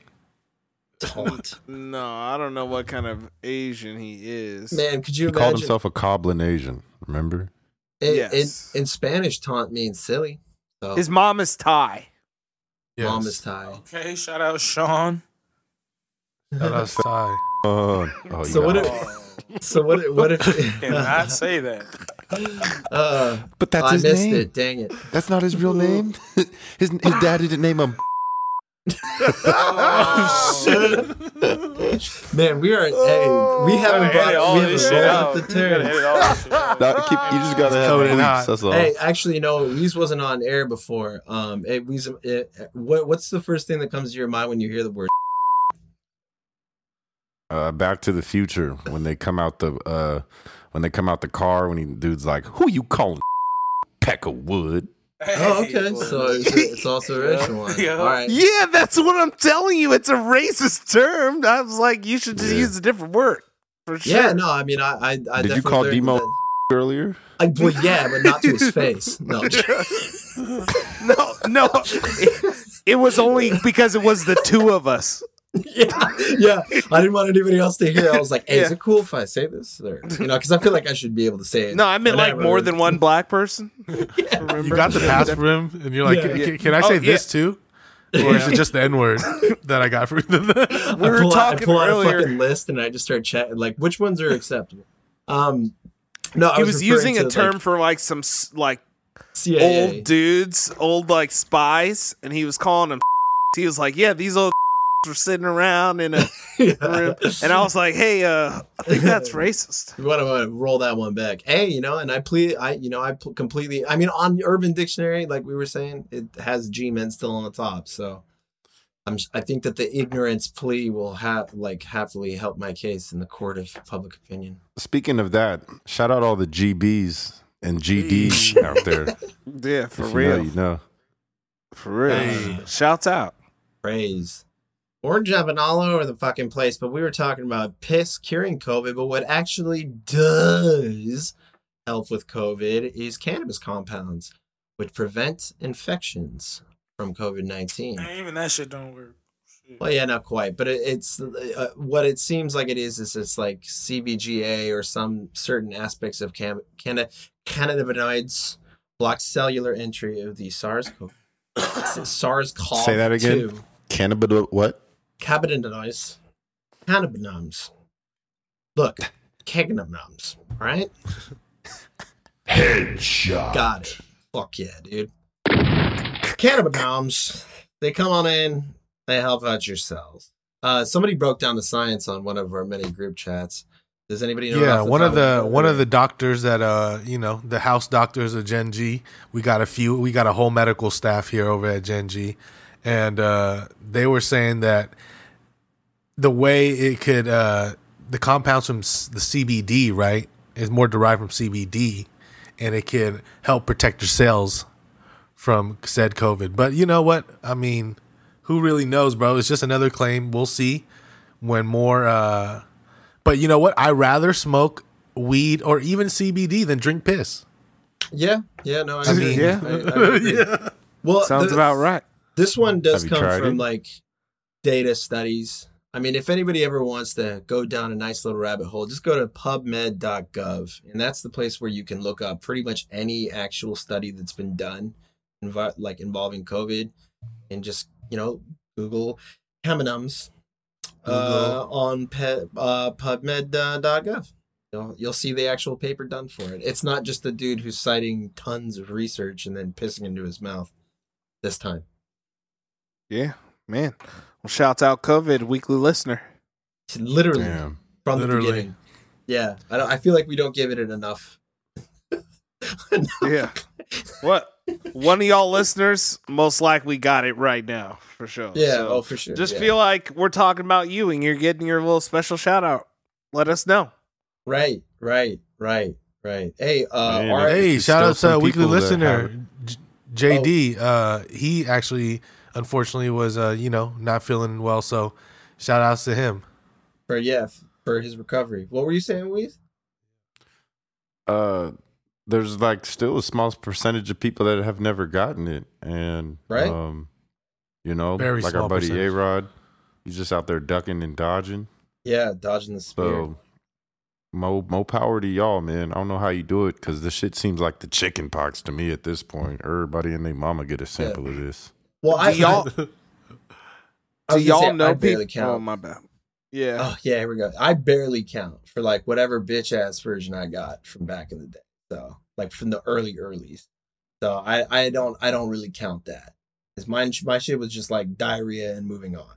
Taunt. No, I don't know what kind of Asian he is. Man, could you imagine? He called himself a Coblin Asian, remember? In Spanish, taunt means silly. So. His mom is Thai. Yes. Mom is Thai. Okay, shout out Sean. Shout out Thai. So what if... Cannot say that. But that's his name. I missed it. Dang it. That's not his real name. His dad didn't name him. Shit. Man, we are. Hey, we haven't brought all this shit out. You just got to have it in. That's all. Hey, actually, you know, Weez wasn't on air before. What's the first thing that comes to your mind when you hear the word? Back to the Future, when they come out the car, when dude's like, "Who you calling peck of wood?" Hey, oh, okay. Boy. So it's also a racial one. Yeah. All right. Yeah, that's what I'm telling you. It's a racist term. I was like, you should just use a different word. For sure. Yeah. No, I mean, I did you call Demo earlier? Well, yeah, but not to his face. No. No. It was only because it was the two of us. Yeah. I didn't want anybody else to hear. I was like, "Hey, is it cool if I say this?" Or, you know, because I feel like I should be able to say it. No, I meant like more than one black person. Yeah. You got the pass from him, and you're like, "Can I say this too?" Or is it just the N word that I got from them? I pull out a fucking list, and I just start chatting, like, which ones are acceptable? No, he was using a term for like some like CIA. Old dudes, old like spies, and he was calling them. He was like, "Yeah, these old." Were sitting around in a room, and I was like, "Hey, I think that's racist." You want to roll that one back? Hey, you know, and I completely. I mean, on Urban Dictionary, like we were saying, it has G-men still on the top. So, I think that the ignorance plea will happily help my case in the court of public opinion. Speaking of that, shout out all the GBs and GDs out there. Yeah, for real. You know, for real. Hey. Shouts out. Praise. We're jumping all over the fucking place, but we were talking about piss curing COVID, but what actually does help with COVID is cannabis compounds, which prevent infections from COVID-19. Even that shit don't work. Shit. Well, yeah, not quite, but it's what it seems like it is it's like CBGA or some certain aspects of cannabinoids block cellular entry of the SARS-CoV-2. Say that again? Cannabinoid what? Cannabinoids. Look, cannabinoids, right? Headshot. Got it. Fuck yeah, dude. Cannabinoids. They come on in. They help out your cells. Somebody broke down the science on one of our many group chats. Does anybody know? Yeah, one of the doctors that the house doctors of Gen G. We got a whole medical staff here over at Gen G. And they were saying that the way it could, the compounds from the CBD, right, is more derived from CBD, and it can help protect your cells from said COVID. But you know what? I mean, who really knows, bro? It's just another claim. We'll see when more. But you know what? I'd rather smoke weed or even CBD than drink piss. Yeah. Yeah. No, I mean, yeah. I yeah. Well, sounds about right. This one does come from like data studies I mean, if anybody ever wants to go down a nice little rabbit hole, just go to pubmed.gov. And that's the place where you can look up pretty much any actual study that's been done, like involving COVID, and just, you know, Google Caminums on pubmed.gov. You'll see the actual paper done for it. It's not just the dude who's citing tons of research and then pissing into his mouth this time. Yeah, man. Well, shouts out COVID, weekly listener. Literally. Damn. From the beginning. Yeah. I feel like we don't give it enough. Yeah. What? One of y'all listeners most likely got it right now, for sure. Yeah, so for sure. Just feel like we're talking about you and you're getting your little special shout out. Let us know. Right. Hey, shout out to a weekly listener, JD. He actually, unfortunately, was not feeling well, so shout outs to him for his recovery. What were you saying, Weez? There's like still a small percentage of people that have never gotten it, and right, very like our buddy A-Rod, he's just out there ducking and dodging. Yeah, dodging the spear. So, More power to y'all, man. I don't know how you do it, because this shit seems like the chicken pox to me at this point. Everybody and their mama get a sample of this. Well, do y'all know people? Count. Oh, my bad. Yeah. Oh, yeah, here we go. I barely count for like whatever bitch ass version I got from back in the day. So like from the earlies. So I don't really count that. Because my shit was just like diarrhea and moving on.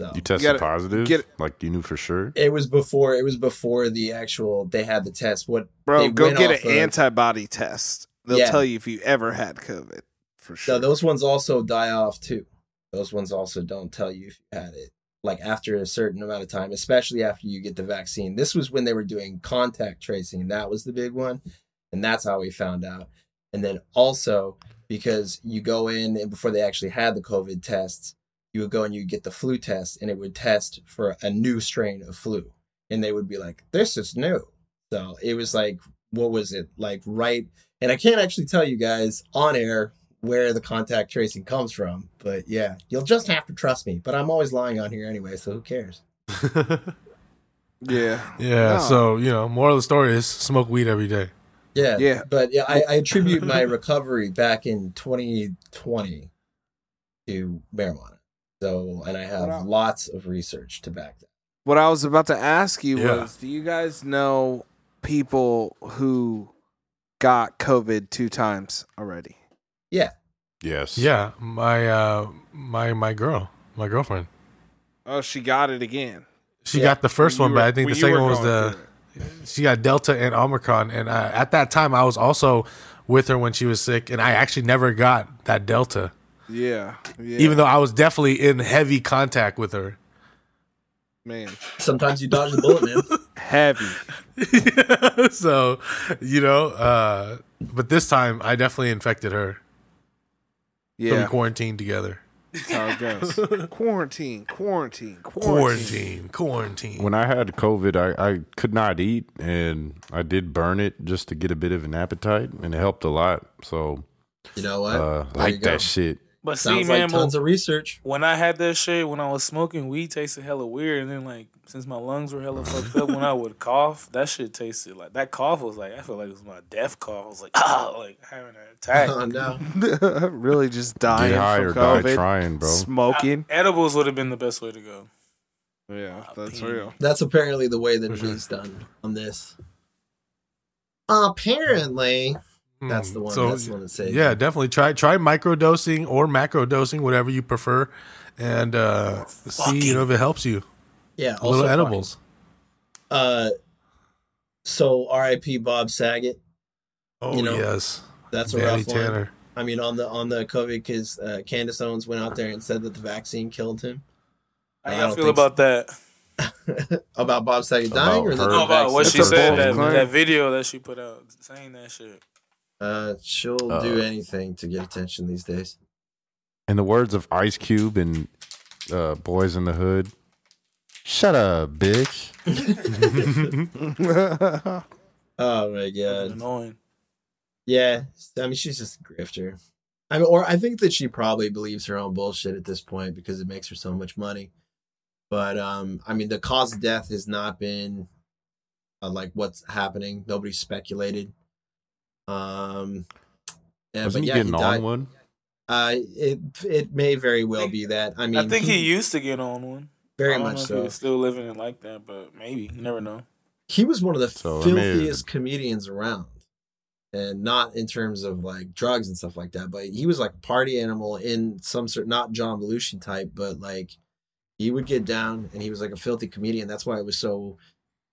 So, you tested positive? Like you knew for sure? It was before the actual, they had the test. What, bro, go get an antibody test. They'll tell you if you ever had COVID for sure. So those ones also die off too. Those ones also don't tell you if you had it. Like after a certain amount of time, especially after you get the vaccine. This was when they were doing contact tracing, and that was the big one. And that's how we found out. And then also because you go in, and before they actually had the COVID tests, you would go and you get the flu test, and it would test for a new strain of flu, and they would be like, this is new. So it was like, what was it like, right? And I can't actually tell you guys on air where the contact tracing comes from, but yeah, you'll just have to trust me, but I'm always lying on here anyway, so who cares? Yeah. So, moral of the story is smoke weed every day. Yeah. But yeah, I attribute my recovery back in 2020 to marijuana. So, and I have lots of research to back that. What I was about to ask you was, do you guys know people who got COVID 2 times already? Yeah. Yes. Yeah. My girlfriend. Oh, she got it again. She got the first one, but I think the second one was she got Delta and Omicron. And at that time, I was also with her when she was sick, and I actually never got that Delta. Yeah. Even though I was definitely in heavy contact with her. Man. Sometimes you dodge the bullet, man. Heavy. Yeah, so, but this time I definitely infected her. Yeah. So we quarantined together. That's how it goes. Quarantine. When I had COVID, I could not eat, and I did burn it just to get a bit of an appetite, and it helped a lot. So, you know what? Like that shit. But sounds like tons of research. When I had that shit, when I was smoking, weed tasted hella weird. And then, like, since my lungs were hella fucked up, when I would cough, that shit tasted like, that cough was like, I feel like it was my death cough. I was like, having an attack. Oh, no. Really just dying. Get high from or COVID. Die trying, bro. Smoking. Edibles would have been the best way to go. Yeah, that's real. That's apparently the way that he's done on this. Apparently. That's the one. So, that's the one to say. Yeah, definitely try microdosing or macrodosing, whatever you prefer, and see if it helps you. Yeah, also little edibles. So R.I.P. Bob Saget. Oh yes, that's a rough one. Tanner. I mean, on the COVID, because Candace Owens went out there and said that the vaccine killed him. How do you feel about that? About Bob Saget dying, about what she said that video that she put out saying that shit. She'll do anything to get attention these days. In the words of Ice Cube and Boys in the Hood, shut up, bitch. Oh my god, annoying. Yeah, I mean, she's just a grifter. I mean, or I think that she probably believes her own bullshit at this point because it makes her so much money. But I mean, the cause of death has not been like what's happening. Nobody speculated. Wasn't he getting on one? It may very well be that. I mean, I think he used to get on one. Very much so. He was still living it like that, but maybe you never know. He was one of the filthiest comedians around, and not in terms of like drugs and stuff like that, but he was like a party animal in some sort, not John Belushi type, but like he would get down and he was like a filthy comedian. That's why it was so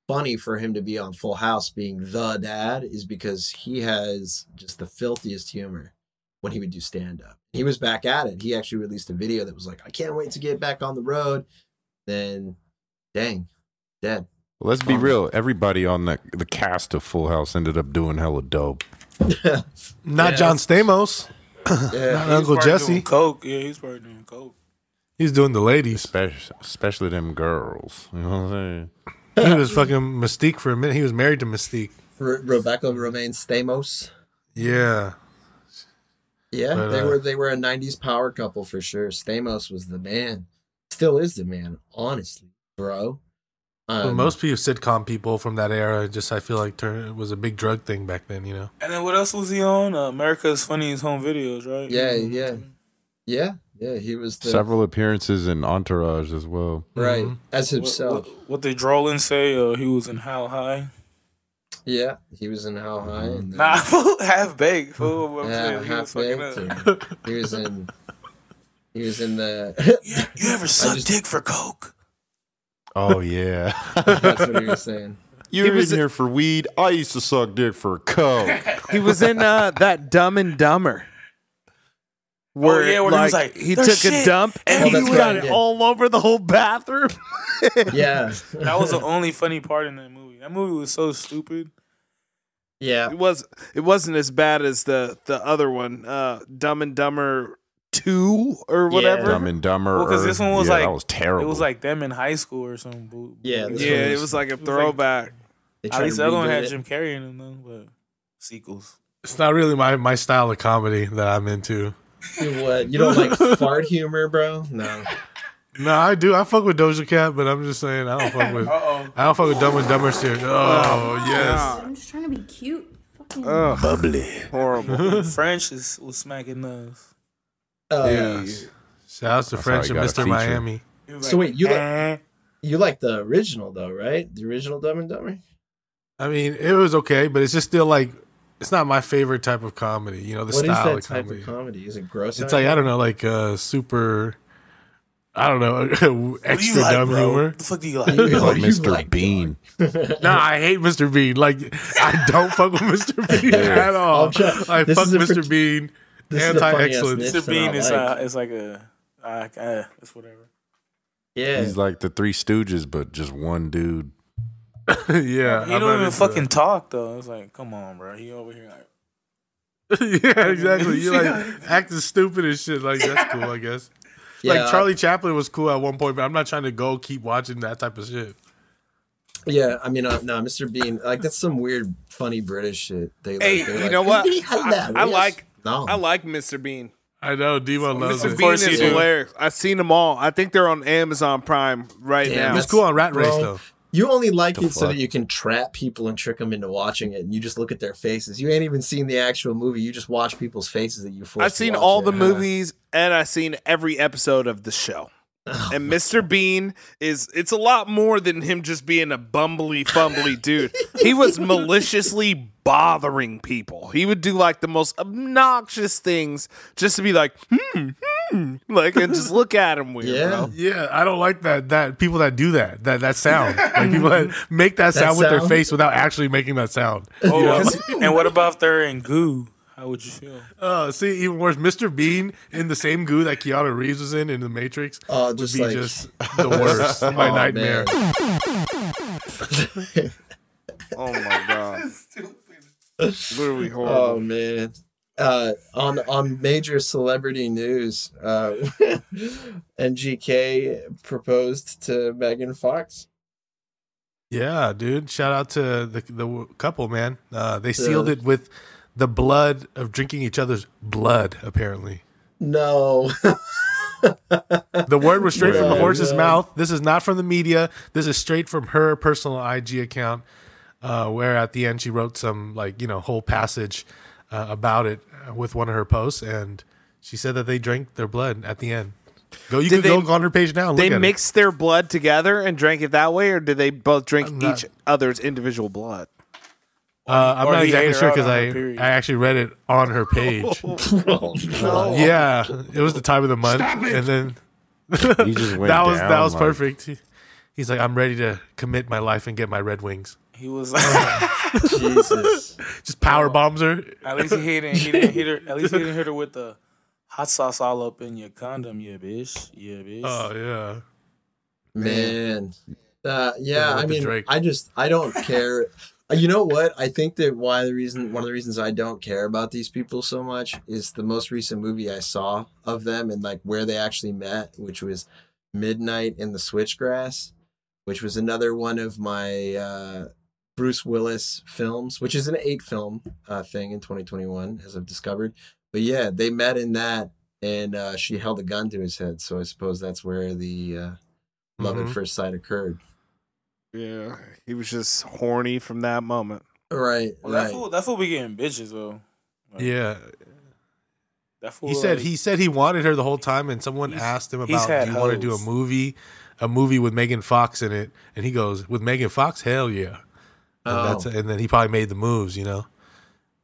funny for him to be on Full House being the dad, is because he has just the filthiest humor when he would do stand up. He was back at it. He actually released a video that was like, I can't wait to get back on the road. Then dang, dead. Well, let's be real. Everybody on the cast of Full House ended up doing hella dope. Not John Stamos. Not Uncle Jesse. Coke. Yeah, he's probably doing coke. He's doing the ladies. Especially them girls. You know what I'm saying? He was fucking Mystique for a minute. He was married to Mystique. Rebecca Romaine Stamos. Yeah. Yeah, but they were a 90s power couple for sure. Stamos was the man. Still is the man, honestly, bro. Well, most people, sitcom people from that era, just I feel like it was a big drug thing back then, you know. And then what else was he on? America's Funniest Home Videos, right? Yeah, you know, yeah. He was several appearances in Entourage as well, right? Mm-hmm. As himself. What they draw and say, he was in How High. Yeah, he was in How High. And then... Nah, Half Baked. Yeah, Half Baked. He was in. He was in the. You ever suck dick for coke? Oh yeah, that's what he was saying. You were in here for weed. I used to suck dick for coke. He was in that Dumb and Dumber. Where, where he was like, he took a dump and he got it all over the whole bathroom. Yeah, that was the only funny part in that movie. That movie was so stupid. Yeah, it wasn't as bad as the other one, Dumb and Dumber 2 or whatever. Dumb and Dumber. Well, because this one was that was terrible. It was like them in high school or something. Boo. Yeah, it was like a throwback. Like, at least the other one had Jim Carrey in them, though. But sequels. It's not really my style of comedy that I'm into. What? You don't like fart humor, bro? No. No, I do. I fuck with Doja Cat, but I'm just saying I don't fuck with. I don't fuck with Dumb and Dumber series. Oh yes. I'm just trying to be cute. Fucking bubbly. Horrible. French was smacking those. Yeah. Shouts to French and Mr. Miami. Like, so wait, you like the original though, right? The original Dumb and Dumber? I mean, it was okay, but it's just still like, it's not my favorite type of comedy. You know, what is that type of comedy? Is it gross? It's like, I don't know, like super, I don't know, extra do dumb humor. What the fuck do you like? Like Mr. Bean. Nah, I hate Mr. Bean. Like, I don't fuck with Mr. Bean at all. I fuck Mr. Bean. Anti-excellence. Mr. Bean is like a... it's whatever. Yeah. He's like the Three Stooges, but just one dude. Yeah. He don't even fucking talk, though. It's like, come on, bro. He over here like... Yeah, exactly. You like acting stupid and shit. Like, that's cool, I guess. Yeah, like, Charlie Chaplin was cool at one point, but I'm not trying to keep watching that type of shit. Yeah, I mean, no, Mr. Bean, like, that's some weird, funny British shit. You know what? I like... No. I like Mr. Bean. I know Demo loves it. Mr. Bean is hilarious. I've seen them all. I think they're on Amazon Prime right now. It's cool on Rat Race though. You only like it so that you can trap people and trick them into watching it, and you just look at their faces. You ain't even seen the actual movie. You just watch people's faces that you force. I've seen all the movies, and I've seen every episode of the show. Oh, and Mr. Bean it's a lot more than him just being a fumbly dude. He was maliciously bothering people. He would do like the most obnoxious things just to be like, like, and just look at him weird. Yeah, bro. Yeah. I don't like that people that do that sound. Like people that make that sound with their face without actually making that sound. Oh, you know? And what about they're in goo? How would you feel? Oh, see, even worse, Mr. Bean in the same goo that Keanu Reeves was in The Matrix would be just the worst. My nightmare. Oh, my God. Literally horrible. Oh, man. On major celebrity news, MGK proposed to Megan Fox. Yeah, dude. Shout out to the couple, man. They sealed it with... the blood of drinking each other's blood, apparently. No. The word was straight from the horse's mouth. This is not from the media. This is straight from her personal IG account, where at the end she wrote some, like, you know, whole passage about it with one of her posts, and she said that they drank their blood at the end. You can go on her page now. And they mixed their blood together and drank it that way, or did they both drink each other's individual blood? I'm not exactly sure because I actually read it on her page. Oh, no. Yeah, it was the time of the month, and then that was perfect. He's like, I'm ready to commit my life and get my Red Wings. He was like, Jesus, just power bombs her. At least he didn't hit her with the hot sauce all up in your condom, yeah, bitch. Oh yeah, man. Yeah, I mean, Drake. I don't care. You know what? I think that one of the reasons I don't care about these people so much is the most recent movie I saw of them and like where they actually met, which was Midnight in the Switchgrass, which was another one of my Bruce Willis films, which is an 8-film thing in 2021, as I've discovered. But yeah, they met in that, and she held a gun to his head. So I suppose that's where the love at first sight occurred. Yeah, he was just horny from that moment. Right. Well, that's what we getting bitches though. Like, yeah. That's what he said he wanted her the whole time, and someone asked him about, do you want to do a movie with Megan Fox in it? And he goes, with Megan Fox, hell yeah. And then he probably made the moves, you know.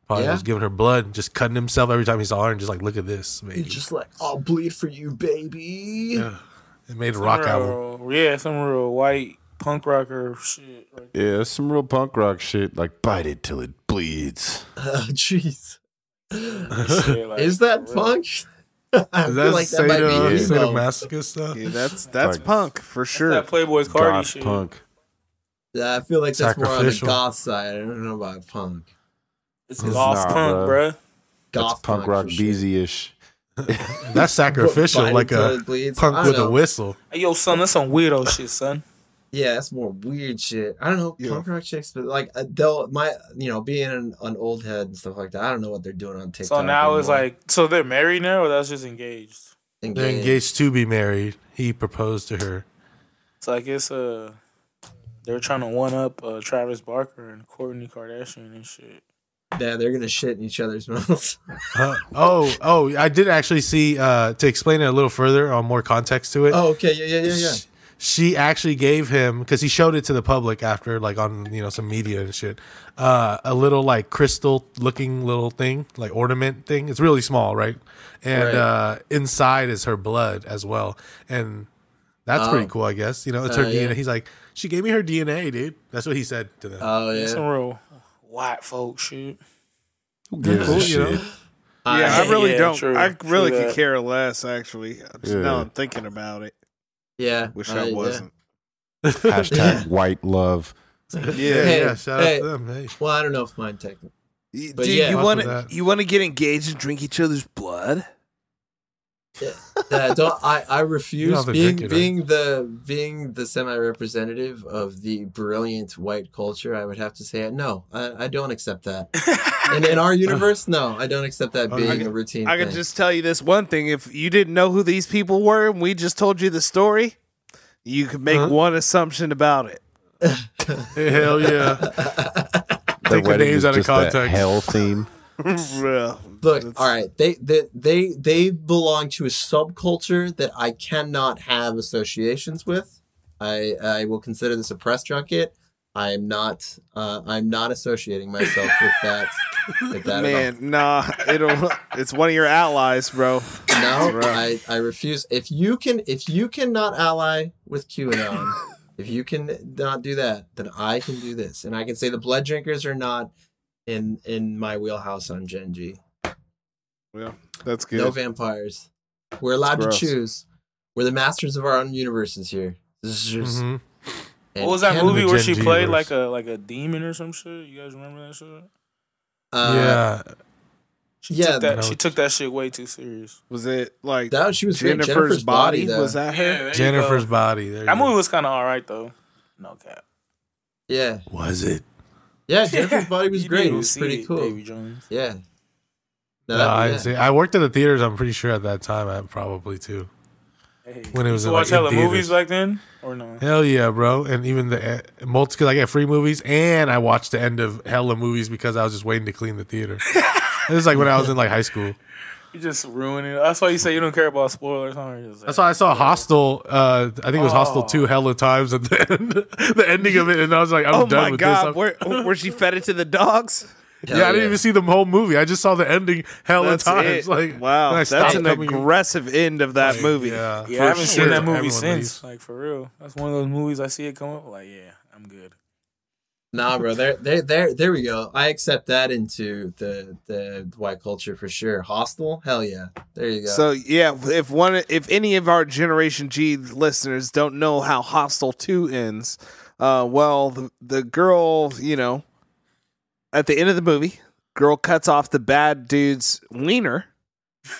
Probably was giving her blood, and just cutting himself every time he saw her, and just like, look at this, baby. He's just like, I'll bleed for you, baby. Yeah. It made a rock album. Yeah, some real white punk rocker shit. Like that. Yeah, some real punk rock shit. Like, bite it till it bleeds. Oh, jeez. Is that punk? I feel like that might be sadomasochist stuff. Yeah, that's punk for sure. That's that Playboy Cardi goth shit. Punk. Yeah, I feel like that's more on the goth side. I don't know about punk. It's goth punk, bro. Goth punk rock BZ-ish. That's sacrificial, like a punk with a whistle. Hey, yo, son, that's some weirdo shit, son. Yeah, that's more weird shit. I don't know, punk rock chicks, but like being an old head and stuff like that. I don't know what they're doing on TikTok. So now anymore. It's like, so they're married now, or that's just engaged? They're engaged to be married. He proposed to her. So I guess they're trying to one up Travis Barker and Kourtney Kardashian and shit. Yeah, they're gonna shit in each other's mouths. I did actually see to explain it a little further on more context to it. Oh, okay, yeah. She actually gave him, because he showed it to the public after, like on some media and shit, a little like crystal looking little thing, like ornament thing. It's really small, right? And inside is her blood as well, and that's pretty cool, I guess. It's her DNA. He's like, she gave me her DNA, dude. That's what he said to them. Oh yeah, some real white folk shit. Good cool, shit. I really don't. True, I really could care less. Actually, now I'm thinking about it. Yeah. Wish I wasn't. Yeah. # white love. Yeah. Hey, shout out to them. Hey. Well, I don't know if mine technically. Dude, you want to get engaged and drink each other's blood? Yeah. I refuse being the semi-representative of the brilliant white culture. I would have to say no. I don't accept that. And in our universe, no, I don't accept that being a routine. I can just tell you this one thing: if you didn't know who these people were, and we just told you the story, you could make one assumption about it. Hell yeah! Take the names out of context. That hell theme. Look, all right, they belong to a subculture that I cannot have associations with. I will consider this a press junket. I'm not associating myself with that. With that, man, it's one of your allies, bro. No, bro. I refuse. If you cannot ally with QAnon, if you can not do that, then I can do this, and I can say the blood drinkers are not in my wheelhouse on Gen G. Well, that's good. No vampires. We're allowed to choose. We're the masters of our own universes here. This is just. Mm-hmm. What was that movie where she played like a demon or some shit? You guys remember that shit? She took that shit way too serious. Was it like that? She was Jennifer's Body. Was that her? Yeah, Jennifer's Body. That movie was kind of all right though. No cap. Yeah. Was it? Yeah, Jennifer's Body was great. It was pretty cool. Davy Jones. Yeah. No, I worked at the theaters. I'm pretty sure at that time. Probably too. Hey. When it was in, watch hella movies back then, or no? Hell yeah, bro! And even the multiple, I got free movies, and I watched the end of hella movies because I was just waiting to clean the theater. It was like when I was in like high school. You just ruining it. That's why you say you don't care about spoilers. Huh? Just, that's why I saw Hostel. I think it was Hostel 2 hella times at the end, the ending of it, and I was like, I'm done with this. Oh my god! Where she fed it to the dogs? Yeah, I didn't even see the whole movie. I just saw the ending hella times. Like, wow, that's an aggressive end of that movie. Yeah, I haven't seen that movie since. Like, for real, that's one of those movies I see it come up. Like, yeah, I'm good. Nah, bro, there we go. I accept that into the white culture for sure. Hostel, hell yeah, there you go. So yeah, if any of our Generation G listeners don't know how Hostel 2 ends, well, the girl, you know. At the end of the movie, girl cuts off the bad dude's wiener,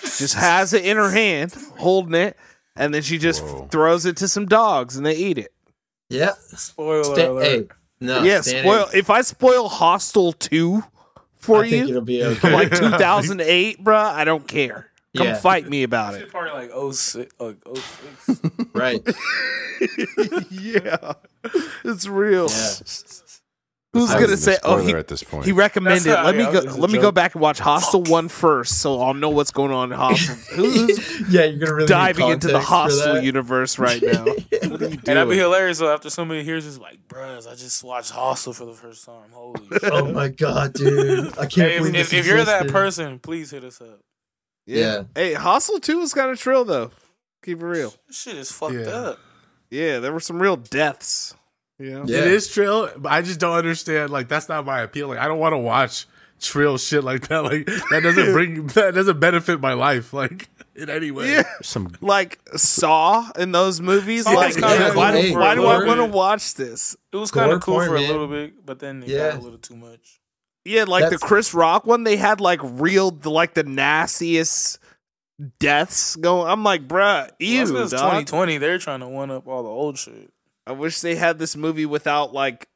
just has it in her hand, holding it, and then she just throws it to some dogs, and they eat it. Yeah. Spoiler alert. Hey, no, yeah, spoil. If I spoil Hostel 2 for you, it'll be okay. Like 2008, bruh, I don't care. Come fight me about it. Probably like 06. Right. Yeah. It's real. Yeah. Who's gonna say? Oh, he recommended. Let me go back and watch Hostel 1 first, so I'll know what's going on in Hostel. Who's you're gonna really diving into the Hostel universe right now. And that'd be hilarious after somebody hears is like, "Bruh, I just watched Hostel for the first time." Holy shit! Oh my god, dude! I can't believe this. If you're that person, please hit us up. Yeah. Hey, Hostel 2 was kind of trill though. Keep it real. This shit is fucked up. Yeah, there were some real deaths. Yeah. It is trill, but I just don't understand. Like, that's not my appeal. Like, I don't want to watch trill shit like that. Like, that doesn't benefit my life. Like, in any way. Yeah. Some like Saw in those movies. Like, why do I want to watch this? It was kind of cool for a little bit, but then it got a little too much. Yeah, like the Chris Rock one. They had like the nastiest deaths going. I'm like, bruh, ew. Well, 2020, they're trying to one up all the old shit. I wish they had this movie without like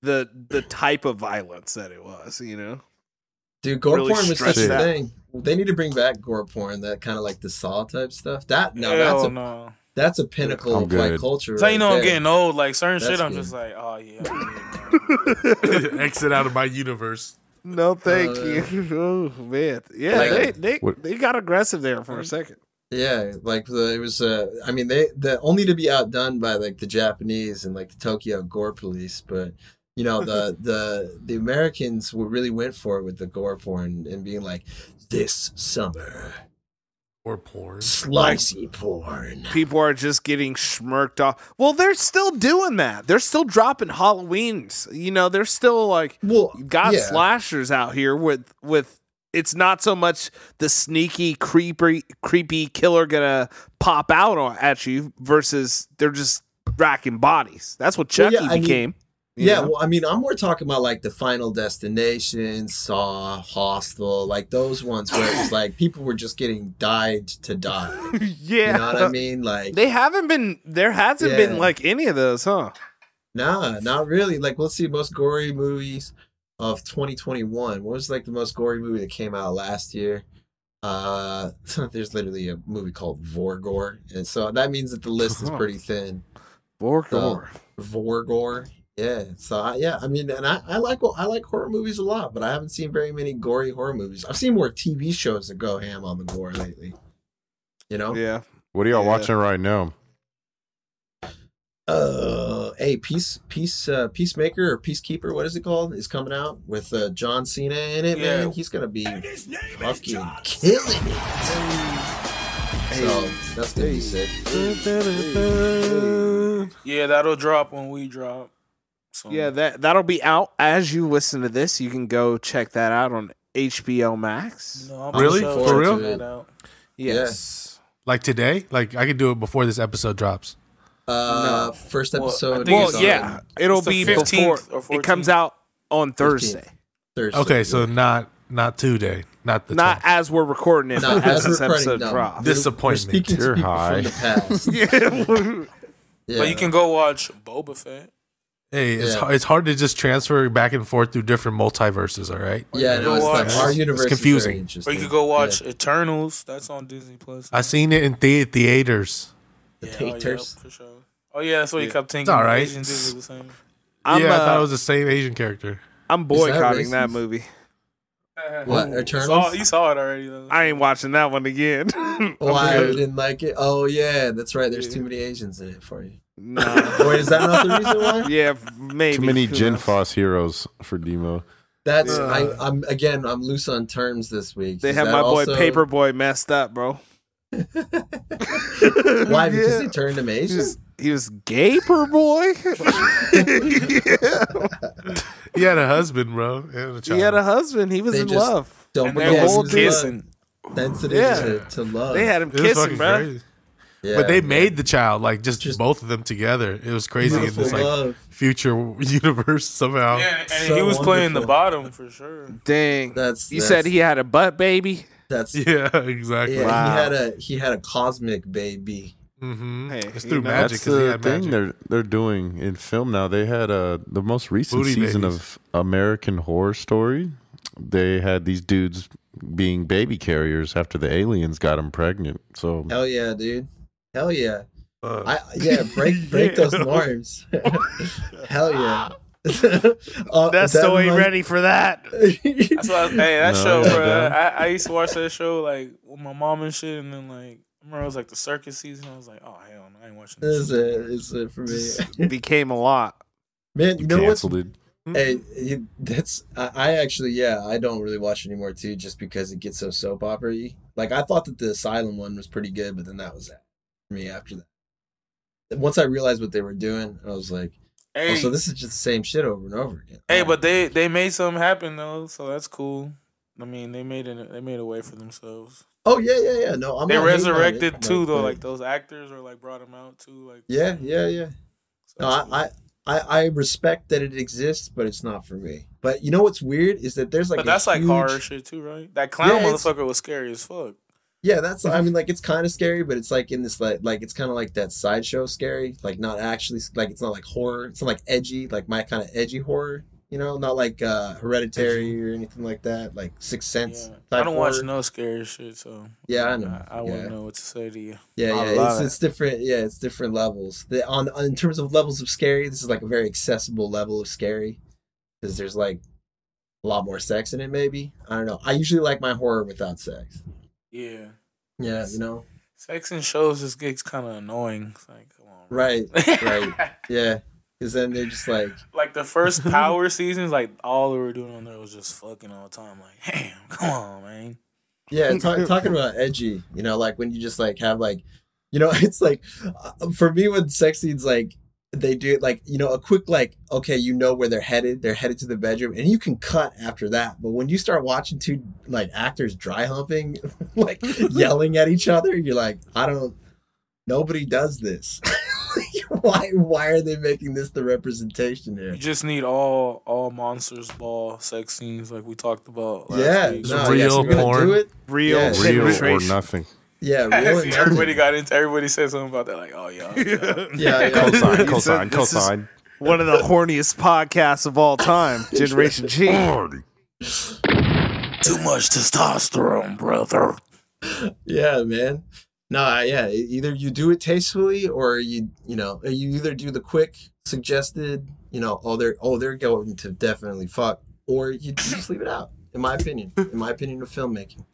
the type of violence that it was, you know. Dude, gore porn was such a thing. They need to bring back gore porn, that kind of like the Saw type stuff. That's a pinnacle of like culture. That's how you know I'm getting old. Like certain shit, I'm just like, oh yeah. Exit out of my universe. No, thank you. Oh man, yeah, like, they got aggressive there for a second. Yeah, like it was. I mean, only to be outdone by like the Japanese and like the Tokyo gore police, but you know the Americans really went for it with the gore porn and being like, this summer, gore porn, slicey porn. People are just getting smirked off. Well, they're still doing that. They're still dropping Halloweens. You know, they're still like, slashers out here with. It's not so much the sneaky, creepy killer gonna pop out at you versus they're just racking bodies. That's what Chucky became. I'm more talking about like the Final Destination, Saw, Hostel, like those ones where it was like people were just getting died to die. Yeah. You know what I mean? Like there hasn't been like any of those, huh? Nah, not really. Like let's see, most gory movies of 2021, what was like the most gory movie that came out last year? There's literally a movie called Vorgor, and so that means that the list is pretty thin. Vorgor, yeah. So I like horror movies a lot, but I haven't seen very many gory horror movies. I've seen more TV shows that go ham on the gore lately. You know? Yeah. What are y'all watching right now? Hey, Peacemaker or Peacekeeper, what is it called? Is coming out with John Cena in it, man. He's gonna be fucking killing it. Hey. So that's gonna be sick. Yeah, that'll drop when we drop. So. Yeah, that'll be out as you listen to this. You can go check that out on HBO Max. No, really? For real? Yes. Like today? Like I could do it before this episode drops. No. First episode. It'll be before it comes out on Thursday. Okay, so not today, not as we're recording it, but as this episode drops. Disappointment. You're high. Yeah, but you can go watch Boba Fett. Hey, it's hard to just transfer back and forth through different multiverses. All right. Yeah, our universe is confusing. Or you could go watch Eternals. That's on Disney Plus. I seen it in theaters. The taters. Yeah, for sure. Oh, yeah, that's what he kept thinking. It's all right. Asian dudes are the same. I thought it was the same Asian character. I'm boycotting that movie. What? Eternals? You saw it already, though. I ain't watching that one again. Why? I didn't like it? Oh, yeah, that's right. There's too many Asians in it for you. No. Wait, is that not the reason why? Yeah, maybe. Too many Gen Foss heroes for Demo. That's, I'm loose on terms this week. They have my boy Paperboy messed up, bro. Why? Because they turned him Asian? He was gay, Paperboy? Yeah. He had a husband, bro. He had a husband. He was in love. And the whole kissing. Sensitive to love. They had him kissing, bro. Crazy. Yeah, but they made the child, like, just both of them together. It was crazy in this, like, future universe somehow. Yeah, and so he was playing the bottom for sure. Dang. You said he had a butt baby? Yeah, exactly. Yeah, wow. He had a cosmic baby. Mm-hmm. Hey, it's through magic. That's the thing they're doing in film now. They had the most recent season of American Horror Story. They had these dudes being baby carriers after the aliens got them pregnant. So hell yeah, dude. Hell yeah. Break those norms. Hell yeah. That's so ain't ready for that. That's what show, bro. I used to watch that show like with my mom and shit, and then like I remember it was like the circus season. I was like, oh hell no, I ain't watching this. It's it for me. Became a lot. Man, you canceled it. Hey, that's I don't really watch anymore too, just because it gets so soap opera-y. Like I thought that the Asylum one was pretty good, but then that was that for me after that. Once I realized what they were doing, I was like, hey, so this is just the same shit over and over again. Hey, but they made something happen though, so that's cool. I mean, they made a way for themselves. Oh yeah. No, I'm. They resurrected too though. Like those actors are like brought them out too. Like yeah. So no, I respect that it exists, but it's not for me. But you know what's weird is that there's like. But that's like horror shit too, right? That clown motherfucker was scary as fuck. Yeah, that's. I mean, like it's kind of scary, but it's like in this like it's kind of like that sideshow scary, like not actually like it's not like horror. It's not like edgy, like my kind of edgy horror. You know, not like Hereditary or anything like that, like Sixth Sense. Yeah. I don't watch no scary shit, so yeah, I know. I wouldn't know what to say to you. Yeah, it's different. Yeah, it's different levels. In terms of levels of scary, this is like a very accessible level of scary because there's like a lot more sex in it. Maybe I don't know. I usually like my horror without sex. Yeah, you know, sex in shows just gets kind of annoying. It's like, come on, right, yeah. Because then they're just like... Like, the first Power seasons, like, all we were doing on there was just fucking all the time. Like, damn, come on, man. Yeah, talking about edgy, you know, like, when you just, like, have, like... You know, it's, like... For me, when sex scenes, like, they do it, like, you know, a quick, like, okay, you know where they're headed. They're headed to the bedroom. And you can cut after that. But when you start watching two, like, actors dry humping, like, yelling at each other, you're like, nobody does this. Why are they making this the representation here? You just need all Monsters Ball sex scenes like we talked about last week. Real porn. Do it. Real or nothing. Yeah, real. See, everybody said something about that, like, oh yeah. Cosign. One of the horniest podcasts of all time, Generation G. Too much testosterone, brother. Yeah, man. No, yeah. Either you do it tastefully, or you either do the quick suggested, you know, they're going to definitely fuck, or you just leave it out. In my opinion, of filmmaking.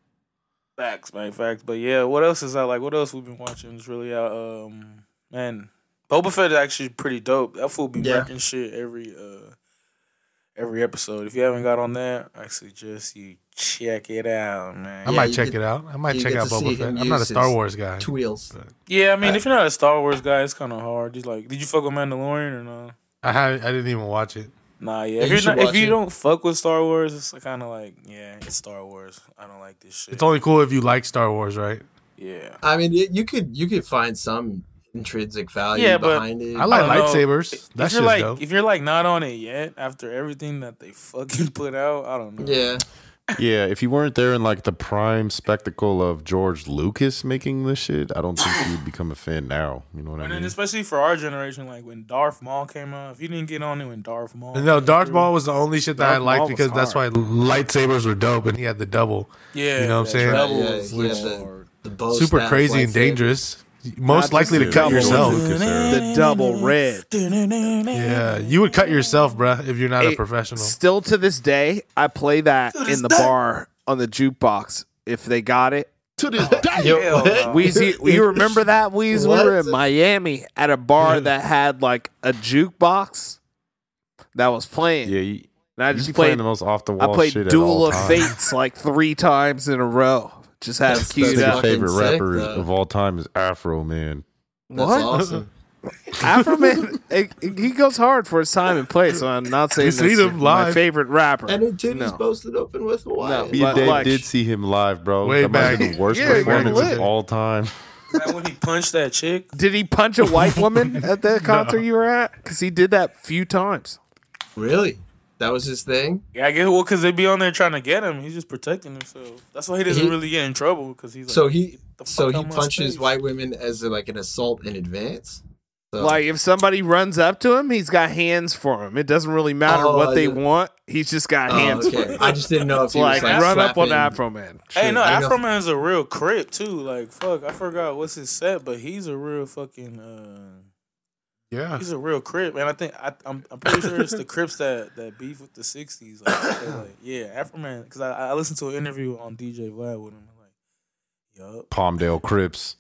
Facts. But yeah, what else is out? Like, what else we've been watching is really out. Man, Boba Fett is actually pretty dope. That fool be wrecking shit every episode. If you haven't got on that, I suggest you. Check it out, man. I might check out Boba Fett. I'm not a Star Wars guy. Tweels. Yeah, I mean, if you're not a Star Wars guy, it's kind of hard. Just like, did you fuck with Mandalorian or no? I didn't even watch it. Nah, yeah. If you don't fuck with Star Wars, it's kind of like, yeah, it's Star Wars. I don't like this shit. It's only cool if you like Star Wars, right? Yeah. I mean, you could find some intrinsic value behind it. I like lightsabers. That shit's like, dope. If you're like not on it yet after everything that they fucking put out, I don't know. Yeah. Yeah, if you weren't there in like the prime spectacle of George Lucas making this shit, I don't think you'd become a fan now. You know what I mean? And especially for our generation, like when Darth Maul came out, if you didn't get on it when Darth Maul. No, Darth Maul was the only shit that I liked because that's why lightsabers were dope, and he had the double. Yeah, you know what I'm saying? Double, yeah, he had the bow, super crazy and dangerous. Most likely to cut yourself. The double red. Yeah, you would cut yourself, bruh, if you're not a professional. Still to this day, I play that in the bar on the jukebox if they got it. To this day. Yo, Weezy, you remember that, Weez? We were in Miami at a bar that had like a jukebox that was playing. Yeah, and I just played the most off the wall. I played shit Duel of Fates like 3 times in a row. Just had it queued up. My favorite rapper of all time is Afro Man. That's awesome. Afro Man, he goes hard for his time and place. So I'm not saying he's my favorite rapper. And his titties posted open with Hawaii. No, but, like, did see him live, bro. Way that back. Might be the worst performance of all time. That when he punched that chick? Did he punch a white woman at that concert you were at? Because he did that few times. Really? That was his thing? Yeah, I guess. Well, because they'd be on there trying to get him. He's just protecting himself. That's why he doesn't really get in trouble. Because he's like, so he punches white women as like an assault in advance? So. Like, if somebody runs up to him, he's got hands for him. It doesn't really matter what they want. He's just got hands for him. I just didn't know if he was like run up on Afro Man. Shit. Hey, no, Afro Man's a real crip, too. Like, fuck, I forgot what's his set, but he's a real fucking... Yeah, he's a real Crip, and I think I'm pretty sure it's the Crips that beef with the '60s. Like, yeah, Afro Man, because I listened to an interview on DJ Vlad with him. Like, yup, Palmdale Crips.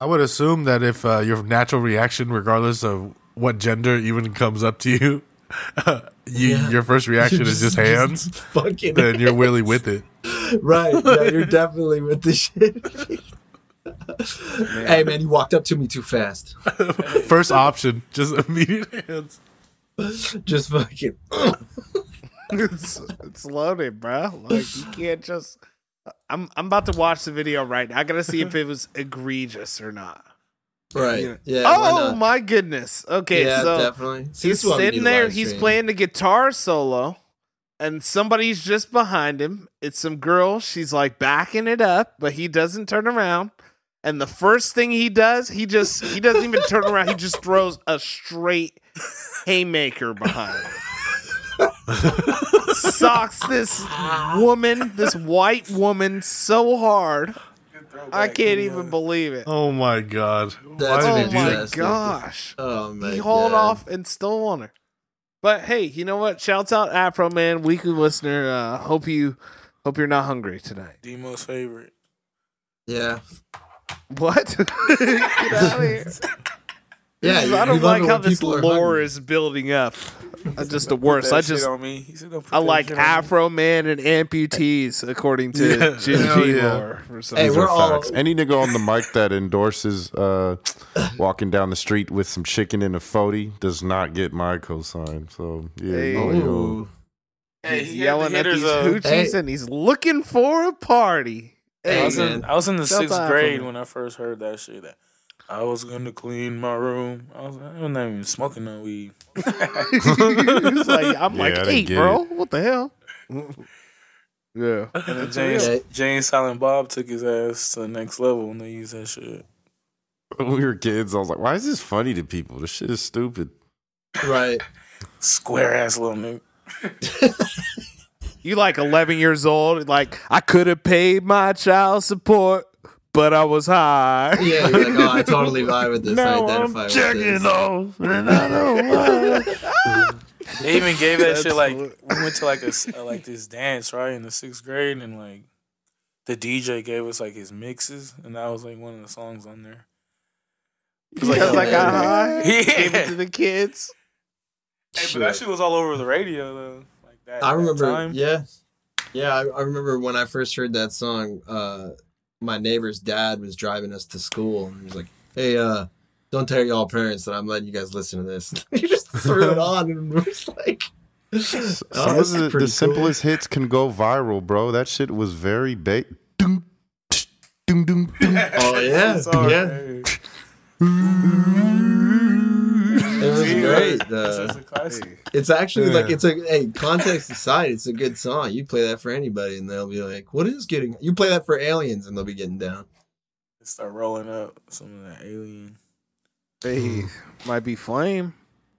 I would assume that if your natural reaction, regardless of what gender, even comes up to you, your first reaction is just hands. Just fucking, then you're really with it. Right? Yeah, you're definitely with the shit. Man. Hey man, you walked up to me too fast. First option, just immediate hands. Just fucking. it's loaded, bro. Like you can't just. I'm about to watch the video right now. I gotta see if it was egregious or not. Right. You know? Yeah. Oh my goodness. Okay. Yeah, so definitely. He's sitting there. He's playing the guitar solo. And somebody's just behind him. It's some girl. She's like backing it up, but he doesn't turn around. And the first thing he does, he doesn't even turn around. He just throws a straight haymaker behind him. Socks this white woman, so hard. I can't even believe it. Oh my God. Why did he do that? Oh my gosh. Oh my God. He hauled off and stole on her. But hey, you know what? Shouts out Afro Man, weekly listener. Hope you're not hungry tonight. Demo's favorite. Yeah. What? Get out of here. Yeah, I don't like how this lore is building up. Just the worst. I like Afro Man and amputees, according to Gen G lore. Hey, we're all any nigga on the mic that endorses walking down the street with some chicken in a 40 does not get my cosign. So yeah, hey, he's yelling at these hoochies and he's looking for a party. Hey, I was in the 6th grade when I first heard that shit. I was going to clean my room. I'm not even smoking no weed. Hey, bro, what the hell? Yeah. And then James Silent Bob took his ass to the next level when they used that shit. When we were kids, I was like, why is this funny to people? This shit is stupid. Right. Square ass little nigga. You like 11 years old, like, I could have paid my child support. But I was high. Yeah, you're like, I totally vibe with this. I identify with this. Off, and I don't they even gave that shit like we went to like this dance right in the 6th grade, and like the DJ gave us like his mixes, and that was like one of the songs on there. It was like I got high. He gave it to the kids. Hey, but that shit was all over the radio though. Like that. I remember. That time. Yeah, yeah. I remember when I first heard that song. My neighbor's dad was driving us to school, and he was like, hey, don't tell y'all parents that I'm letting you guys listen to this. He just threw it on, and it was like... Some of the simplest hits can go viral, bro. That shit was very bait. Oh, yeah. It was great. It's a classic. It's actually context aside, it's a good song. You play that for anybody and they'll be like, what is getting... You play that for aliens and they'll be getting down. They start rolling up some of that alien. They might be flame.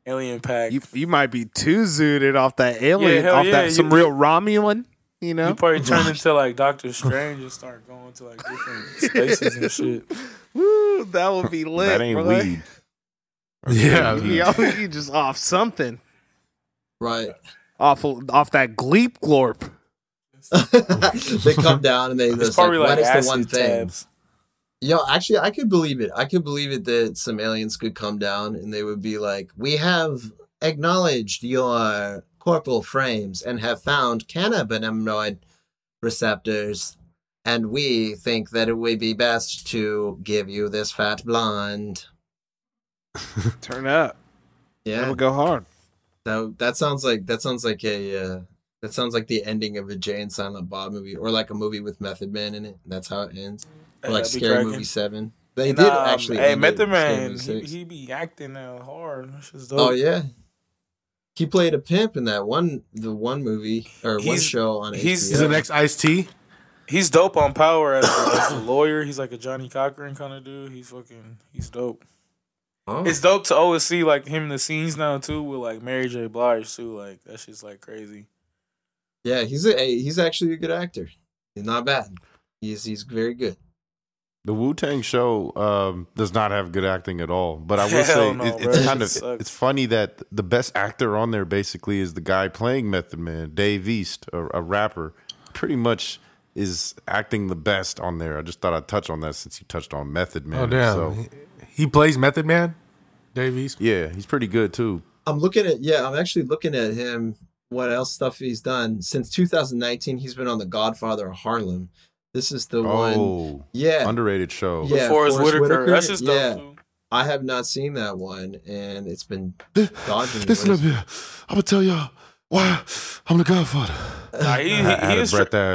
Alien pack. You might be too zooted off that alien, real Romulan, you know? You probably turn into like Doctor Strange and start going to like different spaces and shit. Woo, that would be lit. That ain't brother. Weed. Yeah, you just off something, right? Off that gleep glorp. They come down and they just like, what is the one thing? Yo, actually, I could believe it. I could believe it that some aliens could come down and they would be like, we have acknowledged your corporal frames and have found cannabinoid receptors, and we think that it would be best to give you this fat blonde. Turn up. Yeah. That would go hard. That sounds like the ending of a Jay and Silent Bob movie, or like a movie with Method Man in it. That's how it ends. Or like Scary Movie 7. They did actually. Hey, Method Man, he be acting hard. Dope. Oh yeah, he played a pimp in the one movie or one show on HBO. He's the next Ice-T. He's dope on Power as a lawyer. He's like a Johnny Cochran kind of dude. He's dope. Oh. It's dope to always see like him in the scenes now too with like Mary J. Blige too. Like that shit's like crazy. Yeah, he's actually a good actor. He's not bad. He's very good. The Wu-Tang show does not have good acting at all. But I will say it's funny that the best actor on there basically is the guy playing Method Man, Dave East, a rapper. Pretty much is acting the best on there. I just thought I'd touch on that since you touched on Method Man. Oh damn, so. He plays Method Man, Dave East. Yeah, he's pretty good too. I'm actually looking at him. What else stuff he's done since 2019? He's been on The Godfather of Harlem. This is the one, yeah, underrated show. Yeah, Forrest Whitaker. That's just dope. I have not seen that one, and it's been dodging. Listen up here, I'm gonna tell y'all why I'm the Godfather. Nah,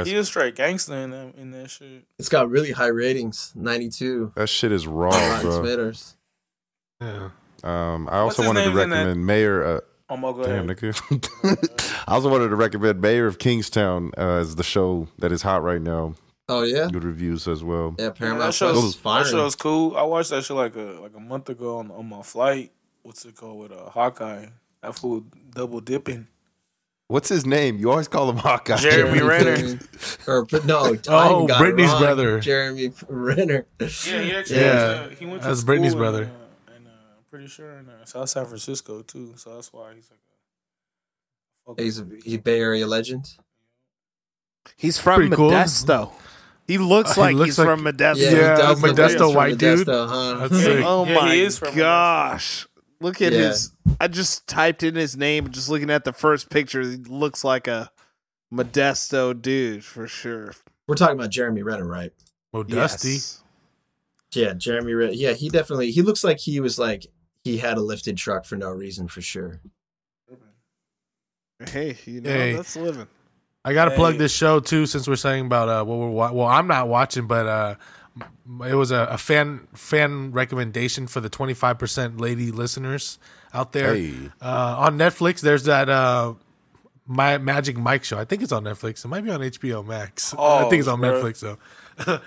he is straight gangster in that shit. It's got really high ratings, 92. That shit is raw, bro. Yeah. I also wanted to recommend Mayor. Damn, nigga. I also wanted to recommend Mayor of Kingstown as the show that is hot right now. Oh yeah, good reviews as well. Yeah, apparently that show's cool. I watched that shit like a month ago on my flight. What's it called with Hawkeye? That fool double dipping. What's his name? You always call him Hawkeye. Jeremy Renner. Brittany's brother. Jeremy Renner. Yeah, he actually. Yeah, he went to that's school Brittany's brother. Pretty sure in South San Francisco too, so that's why he's like. Okay. He's a Bay Area legend. He's from Modesto. Cool. He looks like he's from Modesto. Yeah, Modesto white dude. Oh my gosh! Look at his. I just typed in his name, just looking at the first picture. He looks like a Modesto dude for sure. We're talking about Jeremy Renner, right? Modesty. Yes. Yeah, Jeremy Renner. Yeah, he definitely. He looks like he was like. He had a lifted truck for no reason, for sure. Hey, that's living. I got to plug this show, too, since we're saying about what we're watching. Well, I'm not watching, but it was a fan recommendation for the 25% lady listeners out there. Hey. On Netflix, there's that My Magic Mike show. I think it's on Netflix. It might be on HBO Max. Oh, I think it's on Netflix, though. But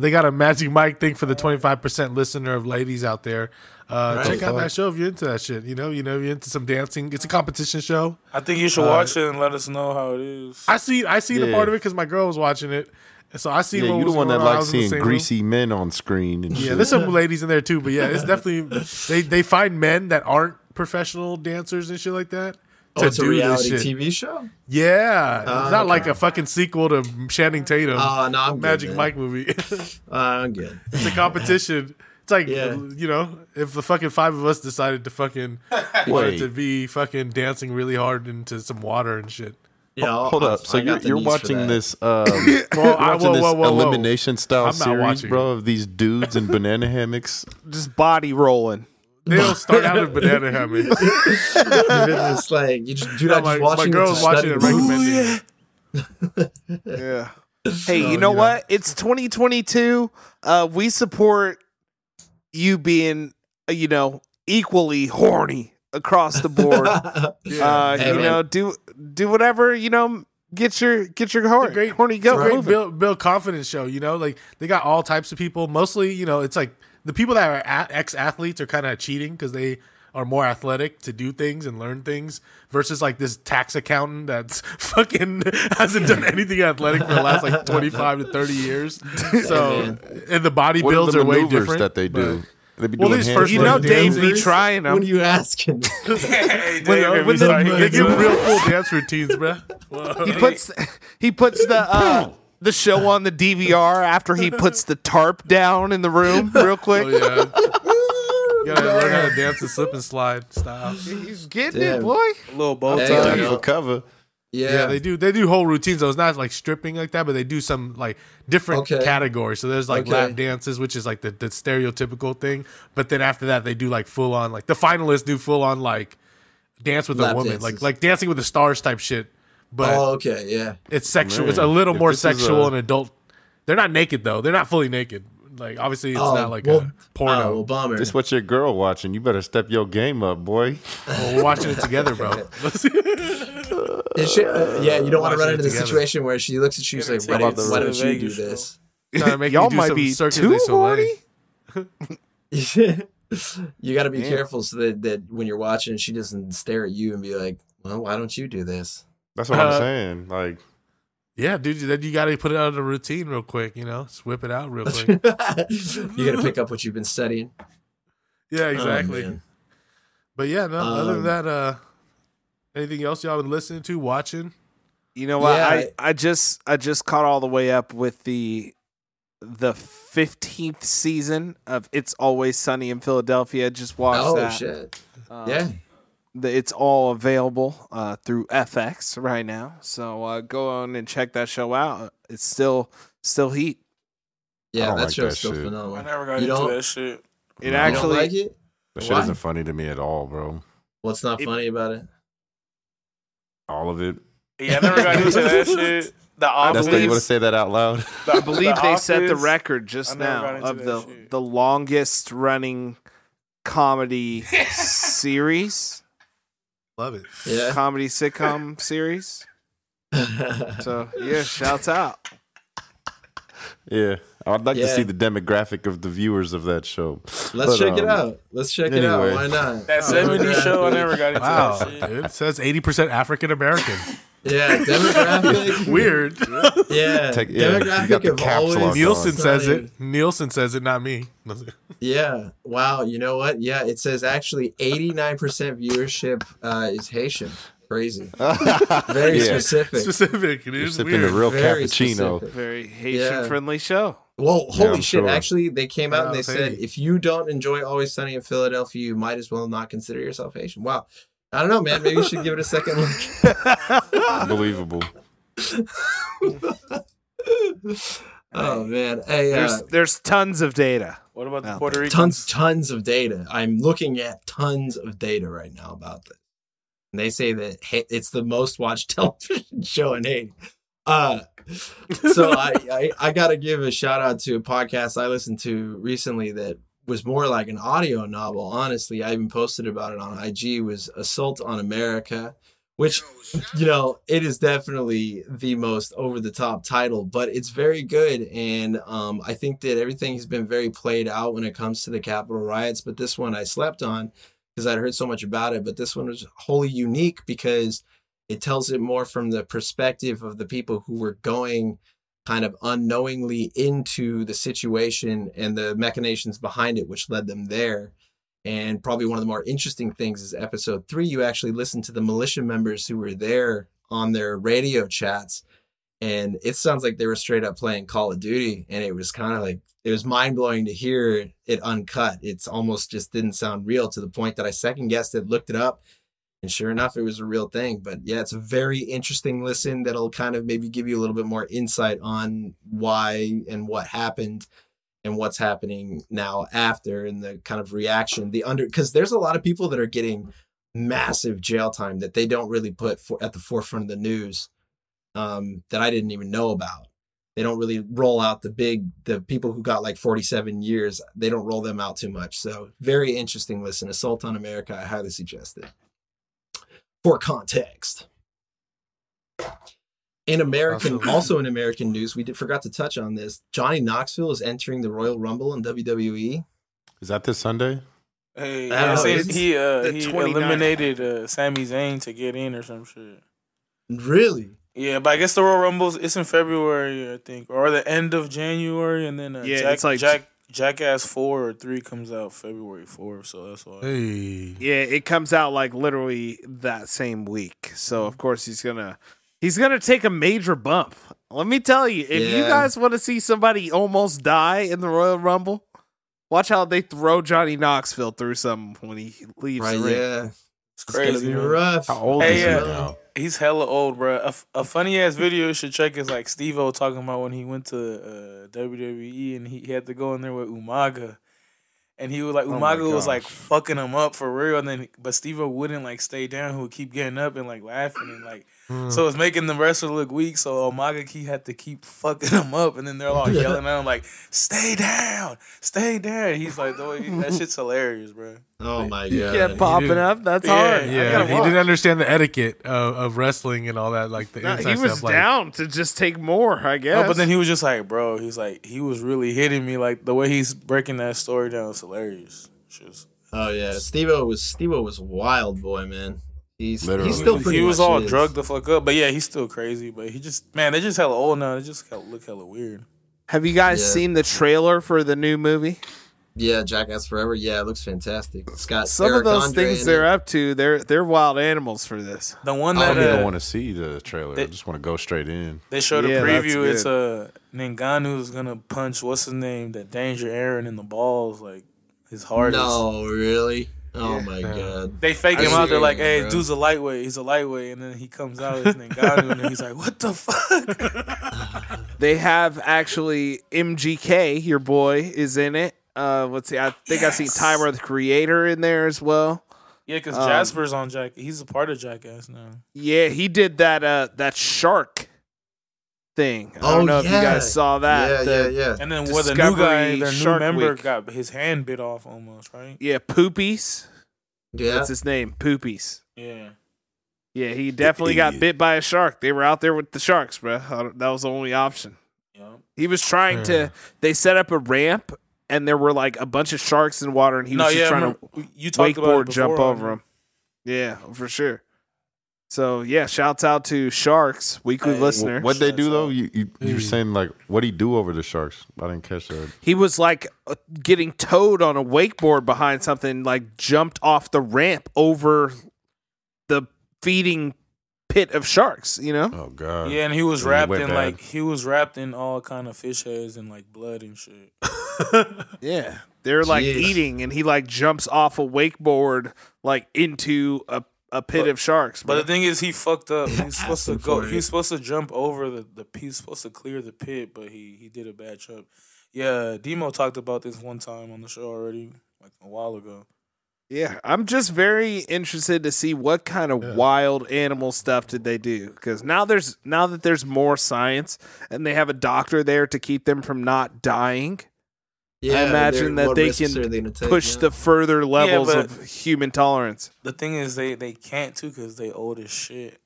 they got a Magic Mike thing for the 25% listener of ladies out there. Check out that show if you're into that shit. If you're into some dancing. It's a competition show. I think you should watch it and let us know how it is. I see the part of it because my girl was watching it, and so I see. Yeah, you the one that likes seeing greasy men on screen. And yeah, there's some ladies in there too, but yeah, it's definitely they find men that aren't professional dancers and shit like that. Oh, it's a reality TV show? Yeah. It's not like a fucking sequel to Channing Tatum. Oh, no, I'm Magic good, Mike movie. I'm good. It's a competition. It's like, if the fucking five of us decided to fucking to be fucking dancing really hard into some water and shit. Yeah, hold up. So you're watching this elimination style series, bro, of these dudes in banana hammocks? Just body rolling. They'll start out in banana hammocks. It's like you just do that. My girl's watching it, recommending. Yeah. Hey, you know what? It's 2022. We support you being, equally horny across the board. Yeah. Do whatever Get your horny go. Great build confidence show. They got all types of people. Mostly, it's like. The people that are ex-athletes are kind of cheating because they are more athletic to do things and learn things versus like this tax accountant that's fucking hasn't done anything athletic for the last like 25 to 30 years. So, and the body builds are way different that they do. They be well, doing first you know, Dave dancers. Be trying them. When you asking, hey, Dave, when they give real cool dance routines, bro. Whoa. He puts the show on the DVR after he puts the tarp down in the room real quick. Oh, yeah. You gotta learn how to dance the slip and slide style. He's getting it, boy. A little bow tie for cover. Yeah, they do whole routines. Though it's not like stripping like that, but they do some like different categories. So there's like lap dances, which is like the stereotypical thing. But then after that, they do like full on like the finalists do full on like dance with lap a woman, dances. like Dancing with the Stars type shit. But it's sexual. Man. It's a little more sexual and adult. They're not naked though. They're not fully naked. Like obviously it's not like a porno. Well, bummer. This what your girl watching. You better step your game up, boy. Well, we're watching it together, bro. You don't want to run into the situation where she looks at you and says, why don't you do this? Y'all might be too horny. You got to be careful so that when you're watching, she doesn't stare at you and be like, well, why don't you do this? That's what I'm saying. Like, yeah, dude, then you got to put it out of the routine real quick, you know? Just whip it out real quick. You got to pick up what you've been studying. Yeah, exactly. But yeah, no, other than that... anything else y'all been listening to, watching? You know what? Yeah. I just caught all the way up with the 15th season of It's Always Sunny in Philadelphia. Just watched that. Oh, shit. It's all available through FX right now. So go on and check that show out. It's still heat. Yeah, that show's still phenomenal. I never got into that shit. It actually... You don't like it? That shit isn't funny to me at all, bro. What's not funny about it? All of it. Yeah, I never got into that shit. You want to say that out loud? I believe they set the record just now of the longest running comedy series. Love it. Yeah. Comedy sitcom series. So, yeah, shouts out. Yeah. I'd like to see the demographic of the viewers of that show. Let's check it out. Why not? That 70s show, I never got into that shit. It says 80% African American. Yeah, demographic. Weird. Yeah. Demographic of always. Nielsen says it, not me. Yeah. Wow. You know what? Yeah, it says actually 89% viewership is Haitian. Crazy. Very specific. Specific. It is weird. A real very cappuccino. Specific. Very Haitian-friendly show. Well, holy shit. Sure. Actually, they came out and they said, if you don't enjoy Always Sunny in Philadelphia, you might as well not consider yourself Haitian. Wow. I don't know, man. Maybe you should give it a second look. Unbelievable. Oh, man. Hey, there's tons of data. What about the Puerto Ricans? Tons of data. I'm looking at tons of data right now about this. And they say that it's the most watched television show in Haiti. So I got to give a shout out to a podcast I listened to recently that was more like an audio novel. Honestly, I even posted about it on IG, was Assault on America, which, you know, it is definitely the most over the top title, but it's very good. And I think that everything has been very played out when it comes to the Capitol riots. But this one I slept on because I'd heard so much about it. But this one was wholly unique because it tells it more from the perspective of the people who were going kind of unknowingly into the situation and the machinations behind it, which led them there. And probably one of the more interesting things is episode 3, you actually listen to the militia members who were there on their radio chats. And it sounds like they were straight up playing Call of Duty. And it was kind of like, it was mind blowing to hear it uncut. It's almost just didn't sound real to the point that I second guessed it, looked it up, and sure enough, it was a real thing. But yeah, it's a very interesting listen that'll kind of maybe give you a little bit more insight on why and what happened and what's happening now after and the kind of reaction, because there's a lot of people that are getting massive jail time that they don't really put at the forefront of the news. That I didn't even know about. They don't really roll out the people who got like 47 years. They don't roll them out too much. So very interesting listen. Assault on America, I highly suggest it. For context. Also in American news, we forgot to touch on this. Johnny Knoxville is entering the Royal Rumble in WWE. Is that this Sunday? Hey, he eliminated Sami Zayn to get in or some shit. Really? Yeah, but I guess the Royal Rumbles, it's in February, I think, or the end of January, and then Jackass 4 or 3 comes out February 4th, so that's why. Hey. Yeah, it comes out like literally that same week. So of course he's gonna take a major bump. Let me tell you, if you guys want to see somebody almost die in the Royal Rumble, watch how they throw Johnny Knoxville through something when he leaves the ring. Yeah. It's crazy. Rough. How old is he now? He's hella old, bro. A funny ass video you should check is like Steve-O talking about when he went to WWE and he had to go in there with Umaga, and he was like, Umaga was like fucking him up for real, and then but Steve-O wouldn't like stay down. He would keep getting up and like laughing and like so it's making the wrestler look weak. So Umaga had to keep fucking him up, and then they're all yelling at him like, "Stay down, stay down." He's like, "That shit's hilarious, bro." Oh my god! You kept popping up. That's hard. Yeah, he didn't understand the etiquette of wrestling and all that. Like the inside stuff. He was down to just take more, I guess. No, but then he was just like, "Bro," he's like, he was really hitting me. Like the way he's breaking that story down is hilarious. Oh yeah, Steve-O was a wild boy, man. He was all drugged the fuck up, but yeah, he's still crazy. But he just they just hella old now. They just look hella weird. Have you guys seen the trailer for the new movie? Yeah, Jackass Forever. Yeah, it looks fantastic. It's got some Eric of those Andre things they're up to. They're wild animals for this. The one that I don't even want to see the trailer. I just want to go straight in. They showed a preview. It's Ngannou's gonna punch what's his name, that Danger Aaron, in the balls, like his hardest. No, really. Oh my god! They fake him out. They're like, "Hey, dude's a lightweight. He's a lightweight," and then he comes out as Ngannou, and then he's like, "What the fuck?" They have actually MGK, your boy, is in it. Let's see. I think I see Tyler the Creator in there as well. Yeah, because Jasper's on Jack. He's a part of Jackass now. Yeah, he did that shark thing. I don't know if you guys saw that. Yeah. And then where the new guy, their new member, got his hand bit off almost, right? Yeah, Poopies. Yeah. That's his name, Poopies. Yeah. Yeah, he definitely got bit by a shark. They were out there with the sharks, bro. That was the only option. Yep. He was trying to, they set up a ramp and there were like a bunch of sharks in water and he was just trying to wakeboard jump over them. Yeah, for sure. So yeah, shouts out to Sharks Weekly listener. What'd they do though? You were saying like, what'd he do over the sharks? I didn't catch that. He was like getting towed on a wakeboard behind something, like jumped off the ramp over the feeding pit of sharks. You know? Oh god. Yeah, and he was wrapped in like all kind of fish heads and like blood and shit. Yeah, they're like eating, and he like jumps off a wakeboard like into a pit of sharks, bro. But the thing is, he fucked up. He's supposed to go. He's supposed to jump over the. He's supposed to clear the pit, but he did a bad job. Yeah, Demo talked about this one time on the show already, like a while ago. Yeah, I'm just very interested to see what kind of wild animal stuff did they do, because now that there's more science and they have a doctor there to keep them from not dying. Yeah, I imagine that they can push the further levels of human tolerance. The thing is, they can't too because they old as shit.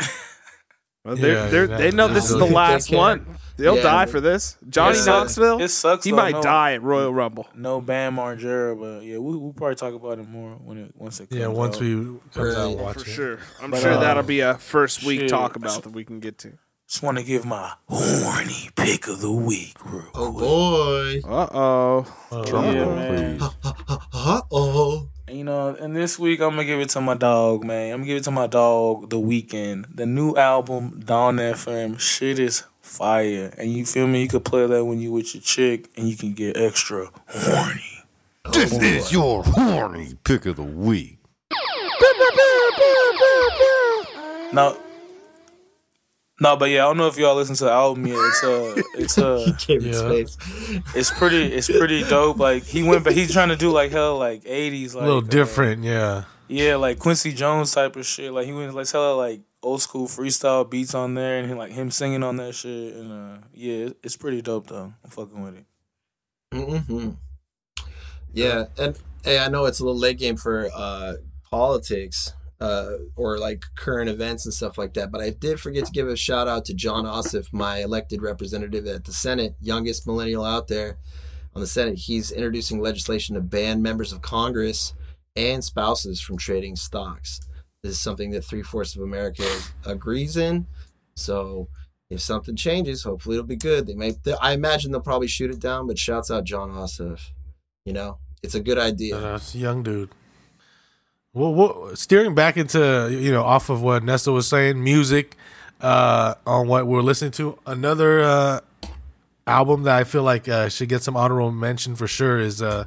Well, they know this is the last one. They'll die for this. Johnny Knoxville, it sucks. He might die at Royal Rumble. No Bam Margera, but yeah, we'll probably talk about it more once it comes out. Yeah, once we comes out, watch it. For sure. I'm sure that'll be a first week talk about that we can get to. Just want to give my horny pick of the week. Real quick. Boy. Uh-oh. Drama, please. Uh-oh. You know, and this week, I'm going to give it to my dog, man. I'm going to give it to my dog, The Weeknd. The new album, Don FM, shit is fire. And you feel me? You could play that when you with your chick, and you can get extra horny. This is your horny pick of the week. Now... No, but yeah, I don't know if y'all listen to the album yet. It's pretty dope. Like he's trying to do like hell, like 80s, like a little different, yeah. Yeah, like Quincy Jones type of shit. Like he went like hella like old school freestyle beats on there, and him singing on that shit. And yeah, it's pretty dope though. I'm fucking with it. Mm-hmm. Yeah, and hey, I know it's a little late game for politics. Or like current events and stuff like that. But I did forget to give a shout out to John Ossoff, my elected representative at the Senate, youngest millennial out there on the Senate. He's introducing legislation to ban members of Congress and spouses from trading stocks. This is something that 3/4 of America agrees in. So if something changes, hopefully it'll be good. They may, I imagine they'll probably shoot it down, but shouts out John Ossoff. You know, it's a good idea. It's a young dude. Well, steering back into, you know, off of what Nesto was saying, music, on what we're listening to, another album that I feel like should get some honorable mention for sure is the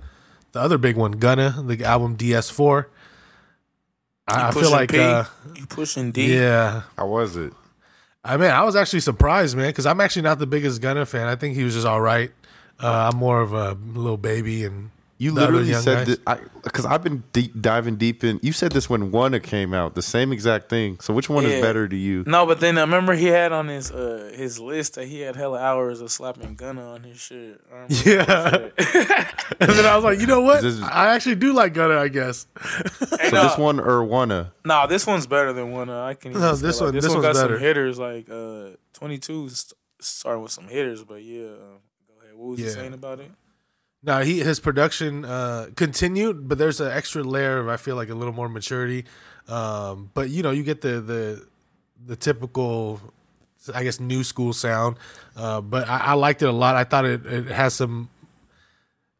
other big one, Gunna, the album DS4. I feel like you pushing D. Yeah, how was it? I mean, I was actually surprised, man, because I'm actually not the biggest Gunna fan. I think he was just all right. I'm more of a Lil Baby and. You literally said this because I've been diving deep in. You said this when Wanna came out, the same exact thing. So which one is better to you? No, but then I remember he had on his list that he had hella hours of slapping Gunna on his shit. Yeah, and then I was like, you know what? I actually do like Gunna, I guess. This one or Wanna? No, this one's better than Wanna. I can. No, this one. Like, this one got better. Some hitters like 22 started with some hitters, but yeah. Go ahead. What was he saying about it? Now his production continued, but there's an extra layer of, I feel like, a little more maturity. But you know, you get the typical, I guess, new school sound. But I liked it a lot. I thought it has some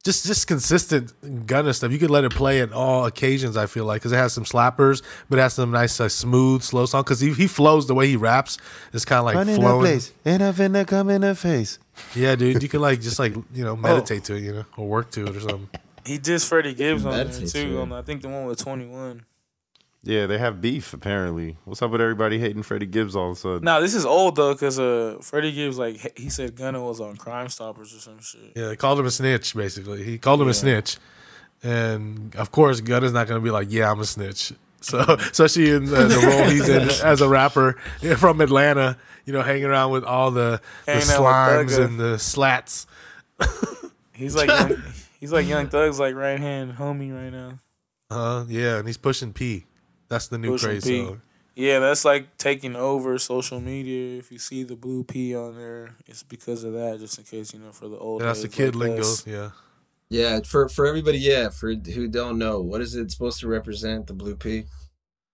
just consistent Gunna stuff. You could let it play at all occasions, I feel like, because it has some slappers, but it has some nice smooth slow song. Because he flows the way he raps. It's kind of like running flowing. Place, and I finna come in the face. Yeah, dude, you can meditate to it, you know, or work to it or something. He dissed Freddie Gibbs on there too. I think the one with 21. Yeah, they have beef apparently. What's up with everybody hating Freddie Gibbs all of a sudden? Nah, this is old though, because Freddie Gibbs, like, he said Gunna was on Crime Stoppers or some shit. Yeah, they called him a snitch basically. He called him a snitch, and of course Gunna's not gonna be like, yeah, I'm a snitch. So especially in the role he's in as a rapper from Atlanta, you know, hanging around with all the slimes and the slats. he's like Young Thug's like right hand homie right now. Yeah, and he's pushing P. That's the new craze. So. Yeah, that's like taking over social media. If you see the blue P on there, it's because of that. Just in case, you know, for the old. That's the kid like lingo. Us. Yeah. Yeah, for everybody, for who don't know, what is it supposed to represent, the blue P?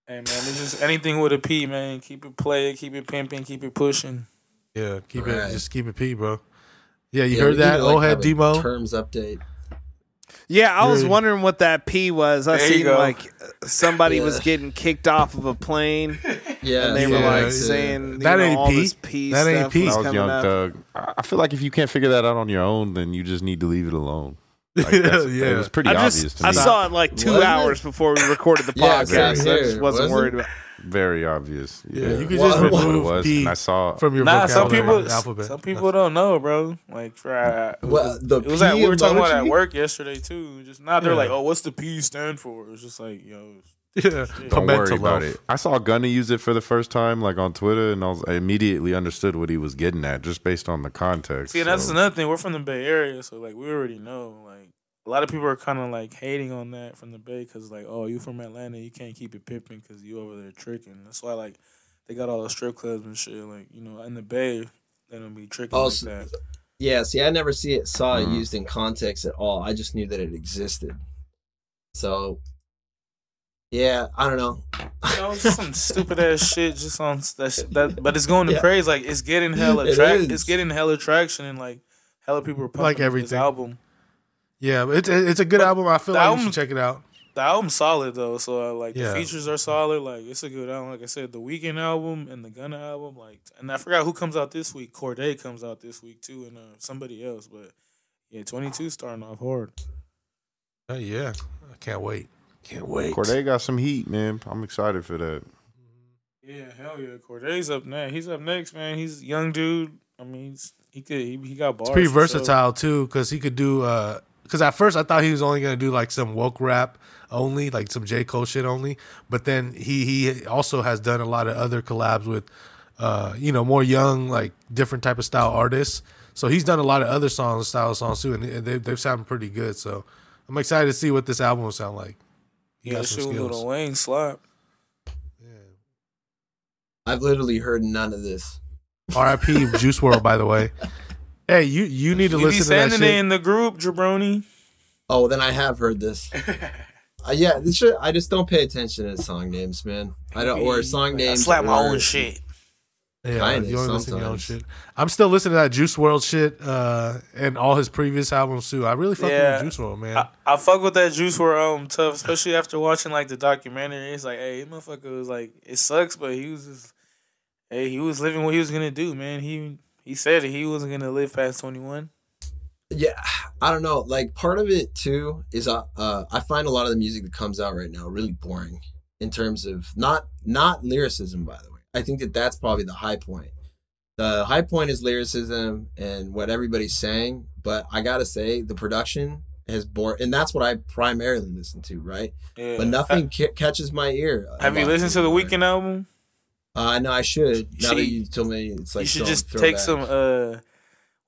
Hey, man, it's just anything with a P, man. Keep it playing, keep it pimping, keep it pushing. Yeah, keep it P, bro. Yeah, you heard that? Old head Demo? Terms update. Yeah, I was wondering what that P was. I seen like somebody was getting kicked off of a plane. Yeah, and they were like saying that ain't all this P stuff. That ain't P. That was Young Thug. I feel like if you can't figure that out on your own, then you just need to leave it alone. Like it was pretty obvious to me. I saw it like 2 hours before we recorded the podcast. So I just wasn't worried about it. Very obvious. Yeah, you could just remove what it was. And I saw from your alphabet. Some people don't know, bro. Like, we were talking about at work yesterday too. Just now they're like, oh, what's the P stand for? It's just like, yo. Yeah, don't worry about it. I saw Gunna use it for the first time, like on Twitter, and I immediately understood what he was getting at, just based on the context. See, that's another thing. We're from the Bay Area, so like we already know. Like a lot of people are kind of like hating on that from the Bay, because like, oh, you from Atlanta, you can't keep it pippin' because you over there tricking. That's why like they got all the strip clubs and shit. Like, you know, in the Bay, they don't be tricking like that. Yeah, see, I never saw it used in context at all. I just knew that it existed. So. Yeah, I don't know. You know, some stupid ass shit just on that, but it's going to praise. Like, it's getting hella traction. It's getting hella traction, and like hella people are pumping like everything. This album. Yeah, it's a good album. I feel like you should check it out. The album's solid though, so the features are solid. Like, it's a good album. Like I said, the Weeknd album and the Gunna album. Like, and I forgot who comes out this week. Cordae comes out this week too, and somebody else. But yeah, 22 starting off hard. Yeah, I can't wait. Can't wait. Cordae got some heat, man. I'm excited for that. Yeah, hell yeah. Cordae's up next. He's up next, man. He's a young dude. I mean, he got bars. It's pretty versatile too, because he could do. Because at first I thought he was only gonna do like some woke rap only, like some J. Cole shit only. But then he also has done a lot of other collabs with, more young, like different type of style artists. So he's done a lot of other style songs too, and they've sounded pretty good. So I'm excited to see what this album will sound like. Yeah, shoot a little Wayne slap. Yeah. I've literally heard none of this. R.I.P. Juice WRLD, by the way. Hey, you need to listen to that shit. You be standing in the group, jabroni. Oh, then I have heard this. Yeah, this shit, I just don't pay attention to song names, man. I don't, or song names. I slap my own shit. Yeah, kinda, you only listen to your own shit. I'm still listening to that Juice WRLD shit and all his previous albums too. I really fuck with Juice WRLD, man. I fuck with that Juice WRLD album tough, especially after watching like the documentary. It's like, hey, this motherfucker was like, it sucks, but he was just, hey, he was living what he was gonna do, man. He said that he wasn't gonna live past 21. Yeah, I don't know. Like part of it too is I find a lot of the music that comes out right now really boring in terms of not lyricism, by the way. I think that's probably the high point. The high point is lyricism and what everybody's saying, but I gotta say the production has bored, and that's what I primarily listen to, right? Yeah. But nothing catches my ear. Have you listened to the Weeknd album? No, I should. Now that you told me, it's like you should just take some.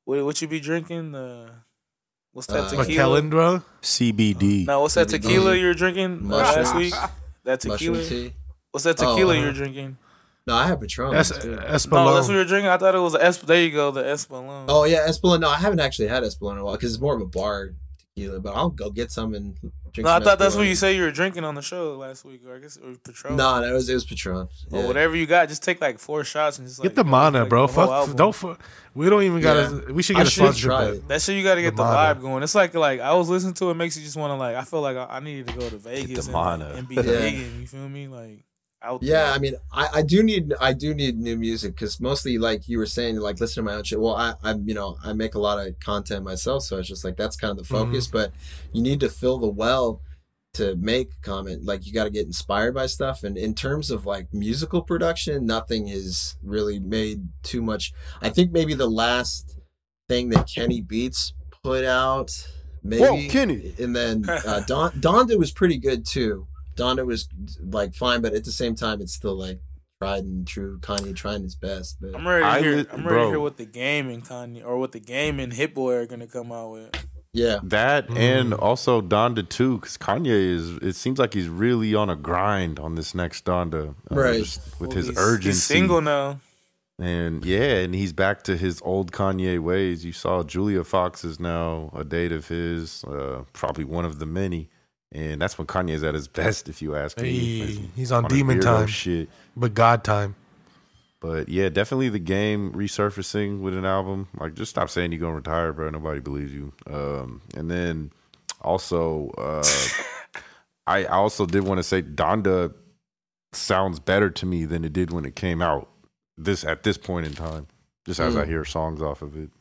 What you be drinking? What's that tequila? Macalendra? CBD. No, what's that tequila you're drinking last week? That tequila. Tea. What's that tequila you're drinking? No, I have Patron. Espolón. No, that's what we were drinking. I thought it was Espolón. There you go, the Espolón. Oh, yeah, Espolón. No, I haven't actually had Espolón in a while because it's more of a bar tequila, but I'll go get some and drink some. I thought Espolón. That's what you say you were drinking on the show last week, or I guess it was Patron. No, that it was Patron. Yeah. Well, whatever you got, just take like 4 shots and just like... Get the Mana, like, bro. We don't even got to... We should get a sponsorship. That shit, you got to get the vibe going. It's like I was listening to it, makes you just want to like... I feel like I needed to go to Vegas and be vegan. You feel me? Like... Yeah, I mean, I do need new music because mostly, like you were saying, like listen to my own shit. Well, I make a lot of content myself, so it's just like that's kind of the focus. Mm-hmm. But you need to fill the well to make comment. Like you got to get inspired by stuff. And in terms of like musical production, nothing has really made too much. I think maybe the last thing that Kenny Beats put out, maybe whoa, Kenny, and then Donda was pretty good too. Donda was like fine, but at the same time, it's still like tried and true. Kanye trying his best. But I'm ready to hear what the Game and Kanye, or what the Game and Hit Boy are gonna come out with. Yeah, that and also Donda too, because Kanye is. It seems like he's really on a grind on this next Donda, right? With his urgency. He's single now, and yeah, and he's back to his old Kanye ways. You saw Julia Fox is now a date of his, probably one of the many. And that's when Kanye's at his best, if you ask me. He's on demon time, shit. But God time. But yeah, definitely the Game resurfacing with an album. Like, just stop saying you're gonna retire, bro. Nobody believes you. And then also, I also did want to say Donda sounds better to me than it did when it came out. At this point in time, just as I hear songs off of it.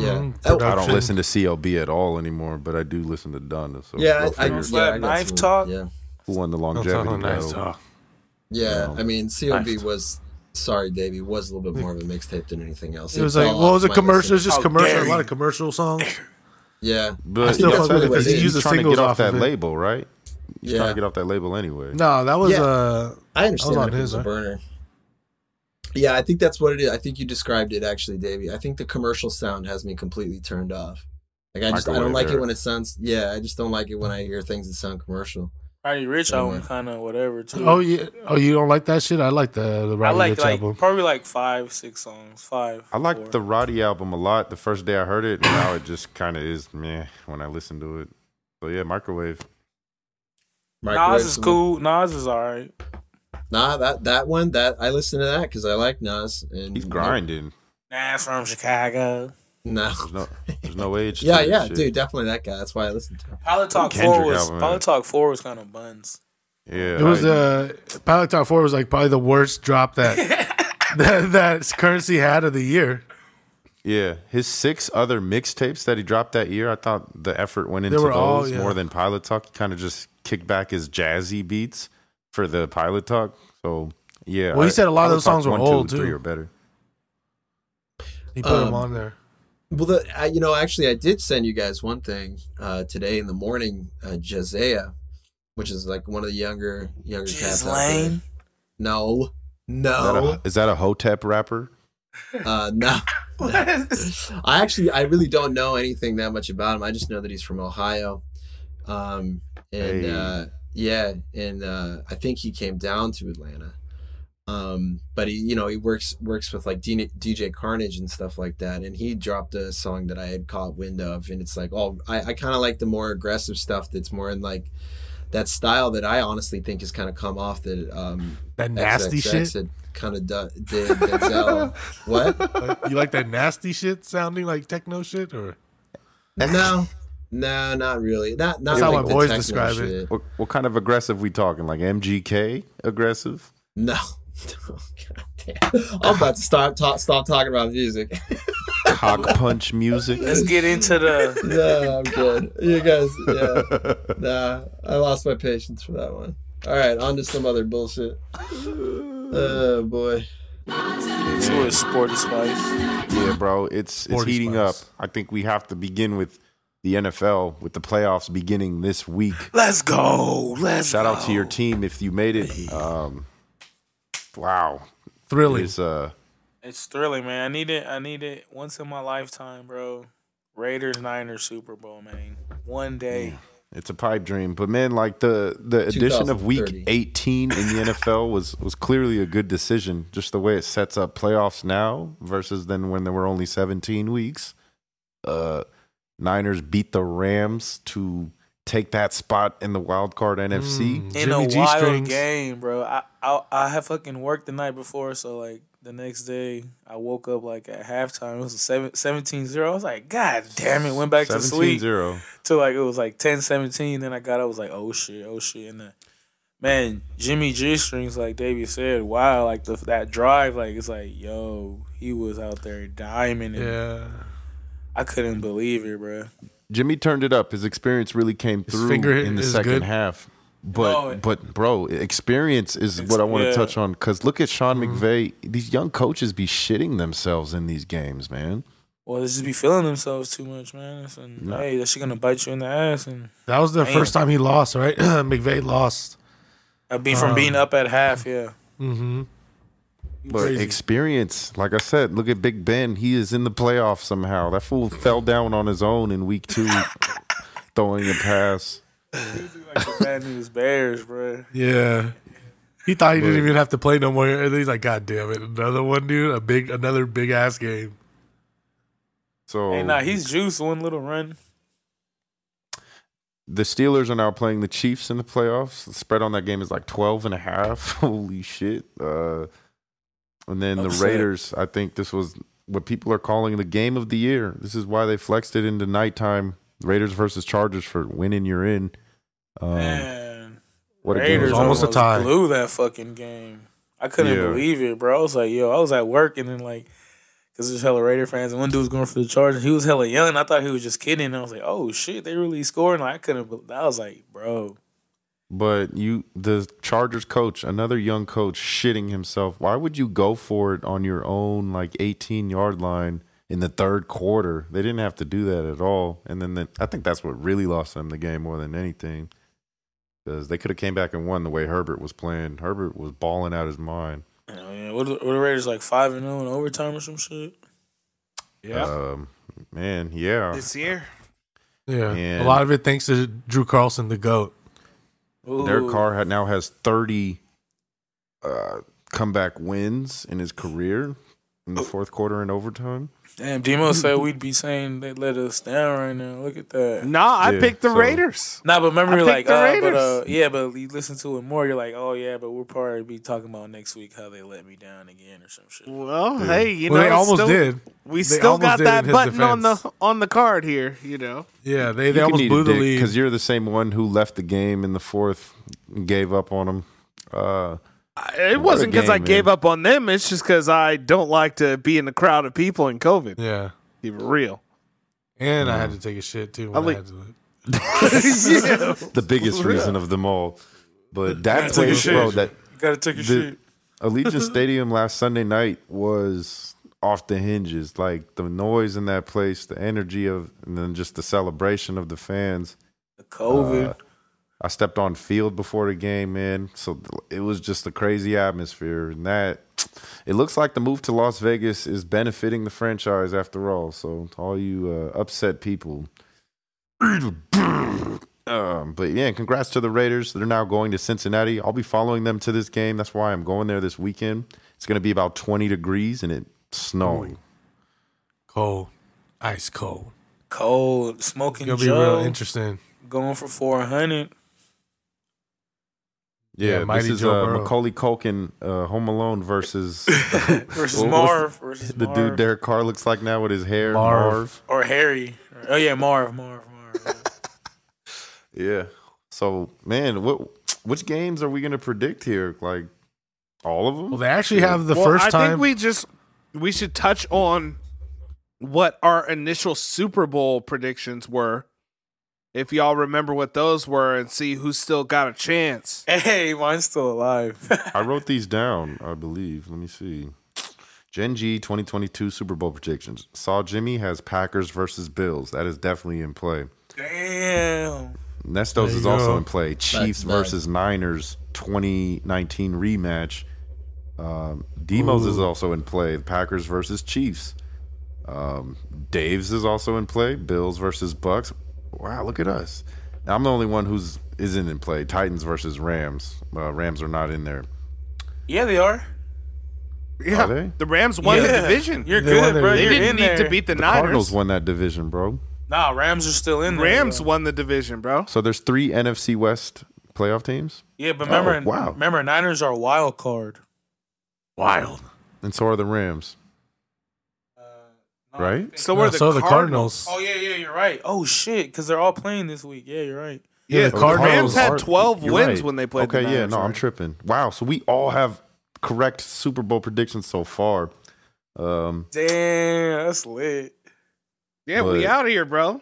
Yeah, I don't listen to CLB at all anymore, but I do listen to Donda. So yeah, I Knife Talk. Yeah. Who won the longevity? Knife Talk. Yeah, I mean, CLB was, sorry, Davey, was a little bit more of a mixtape than anything else. It was like, well, it was a commercial. It's just commercial, a lot of commercial songs. Yeah, but I still fuck with it because he used the singles off that label, right? He's trying to get off that label anyway. No, that was I understand that was a burner. Yeah, I think that's what it is. I think you described it actually, Davey. I think the commercial sound has me completely turned off. Like I don't like it when it sounds. Yeah, I just don't like it when I hear things that sound commercial. Probably Rich album kind of whatever too. Oh yeah. Oh, you don't like that shit? I like the Roddy Ricch album. Probably like 5-6 songs. I like the Roddy album a lot. The first day I heard it, and now it just kind of is meh when I listen to it. So yeah, Microwave. Nas is cool. Nas is alright. Nah, that one, that I listen to that because I like Nas. And he's grinding. Nas from Chicago. No. There's no age. Yeah, dude, shit. Definitely that guy. That's why I listen to him. Pilot Talk 4 was kind of buns. Yeah. It was Pilot Talk 4 was like probably the worst drop that Currency had of the year. Yeah. His 6 other mixtapes that he dropped that year, I thought the effort went into those more than Pilot Talk. He kind of just kicked back his jazzy beats for the Pilot Talk. So yeah, well, he said a lot of those songs were old too. 3 or better. He put them on there. Well, I did send you guys one thing today in the morning. Jazea, which is like one of the younger cats out there. No, is that a Hotep rapper? No. I really don't know anything that much about him. I just know that he's from Ohio, and hey. Yeah, and I think he came down to Atlanta, but he, he works with like DJ Carnage and stuff like that. And he dropped a song that I had caught wind of, and it's like, I kind of like the more aggressive stuff that's more in like that style that I honestly think has kind of come off that that nasty XXX shit kind of did Denzel. What? You like that nasty shit sounding like techno shit or no? No, not really. Not how my boys describe it. What kind of aggressive we talking? Like MGK aggressive? No. Oh, God damn. I'm about to stop talking about music. Cock punch music. Let's get into the. No, I'm good. You guys, yeah. Nah, I lost my patience for that one. All right, on to some other bullshit. Oh boy. It's with Sporty Spice. Yeah, bro. It's heating spice. Up. I think we have to begin with the NFL with the playoffs beginning this week. Let's go. Shout out to your team if you made it. Wow. Thrilling. It's thrilling, man. I need it once in my lifetime, bro. Raiders-Niners Super Bowl, man. One day. Yeah. It's a pipe dream. But, man, like the addition of Week 18 in the NFL was clearly a good decision, just the way it sets up playoffs now versus then when there were only 17 weeks. Niners beat the Rams to take that spot in the wild card NFC. In a wild game, bro. I have fucking worked the night before, so like the next day I woke up like at halftime. It was 17-0. I was like, God damn it. Went back to sleep. 17-0. Till like it was like 10-17. Then I got up. I was like, oh shit. And then, man, Jimmy G-Strings, like Davey said, wow, like that drive, like it's like, yo, he was out there diming it. Yeah. I couldn't believe it, bro. Jimmy turned it up. His experience really came through in the second half. But bro, experience is what I want to touch on. Because look at Sean McVay. These young coaches be shitting themselves in these games, man. Well, they just be feeling themselves too much, man. And, hey, that shit going to bite you in the ass. And that was the first time he lost, right? McVay lost. From being up at half, yeah. Mm-hmm. But crazy. Experience, like I said, look at Big Ben. He is in the playoffs somehow. That fool fell down on his own in week 2, throwing a pass. He's like the bad news bears, bro. Yeah, he thought he didn't even have to play no more. And he's like, God damn it, another one, dude. Another big ass game. So he's juiced. One little run. The Steelers are now playing the Chiefs in the playoffs. The spread on that game is like 12.5. Holy shit. And then the Raiders, I think this was what people are calling the game of the year. This is why they flexed it into nighttime. Raiders versus Chargers for winning, you're in. Man, what a game. Raiders almost a tie. Blew that fucking game. I couldn't believe it, bro. I was like, yo, I was at work and then like, because there's hella Raider fans and one dude was going for the Chargers. He was hella young. I thought he was just kidding. And I was like, oh shit, they really scored. Like, I was like, bro. But the Chargers coach, another young coach, shitting himself. Why would you go for it on your own, like 18-yard line in the third quarter? They didn't have to do that at all. And then I think that's what really lost them the game more than anything, because they could have came back and won the way Herbert was playing. Herbert was balling out his mind. Oh, yeah. Were the Raiders like 5-0 in overtime or some shit? Yeah, man, yeah. This year, yeah, and a lot of it thanks to Drew Carlson, the GOAT. Ooh. Derek Carr now has 30 comeback wins in his career in the fourth quarter and overtime. Damn, Demo said we'd be saying they let us down right now. Look at that. Nah, I picked the Raiders. Nah, but remember, but you listen to it more, you're like, oh, yeah, but we'll probably be talking about next week how they let me down again or some shit. Well, hey, they almost did. We still got that button on the card here, you know. Yeah, they almost blew the lead. Because you're the same one who left the game in the fourth and gave up on them. It wasn't because I gave up on them. It's just because I don't like to be in a crowd of people in COVID. Yeah. Be real. And I had to take a shit, too. I had to. The biggest reason of them all. But that place, bro, that you got to take a shit. Allegiant Stadium last Sunday night was off the hinges. Like, the noise in that place, the energy of, and then just the celebration of the fans. The COVID. I stepped on field before the game, man. So it was just a crazy atmosphere. And it looks like the move to Las Vegas is benefiting the franchise after all. So to all you upset people. But yeah, congrats to the Raiders. They're now going to Cincinnati. I'll be following them to this game. That's why I'm going there this weekend. It's going to be about 20 degrees and it's snowing. Ooh. Cold. Ice cold. Cold. Smoking Joe. It'll be real interesting. Going for 400. Yeah, Mighty this is Macaulay Culkin, Home Alone versus Marv. Versus the Marv. Dude Derek Carr looks like now with his hair. Marv. Or Harry. Oh, yeah, Marv. Yeah. So, man, which games are we going to predict here? Like, all of them? Well, they actually have the first time. I think we should touch on what our initial Super Bowl predictions were. If y'all remember what those were and see who's still got a chance. Hey, mine's still alive. I wrote these down, I believe. Let me see. Gen G 2022 Super Bowl predictions. Saw Jimmy has Packers versus Bills. That is definitely in play. Damn. Nesto's is also in play. Chiefs versus Niners 2019 rematch. Demo's is also in play. Packers versus Chiefs. Dave's is also in play. Bills versus Bucks. Wow, look at us. Now, I'm the only one who's isn't in play. Titans versus Rams. Rams are not in there. Yeah, they are. Yeah, are they? The Rams won the division. You're they good, bro. They didn't need to beat the Niners. Cardinals won that division, bro. Nah, Rams are still in there. Rams won the division, bro. So there's three NFC West playoff teams? Yeah, but remember, Niners are wild card. Wild. And so are the Rams. Right? So are the Cardinals. Oh, yeah, you're right. Oh, shit, because they're all playing this week. Yeah, you're right. Yeah, the Rams had 12 wins when they played the Niners. Okay, yeah, no, I'm tripping. Wow, so we all have correct Super Bowl predictions so far. Damn, that's lit. Yeah, we out here, bro.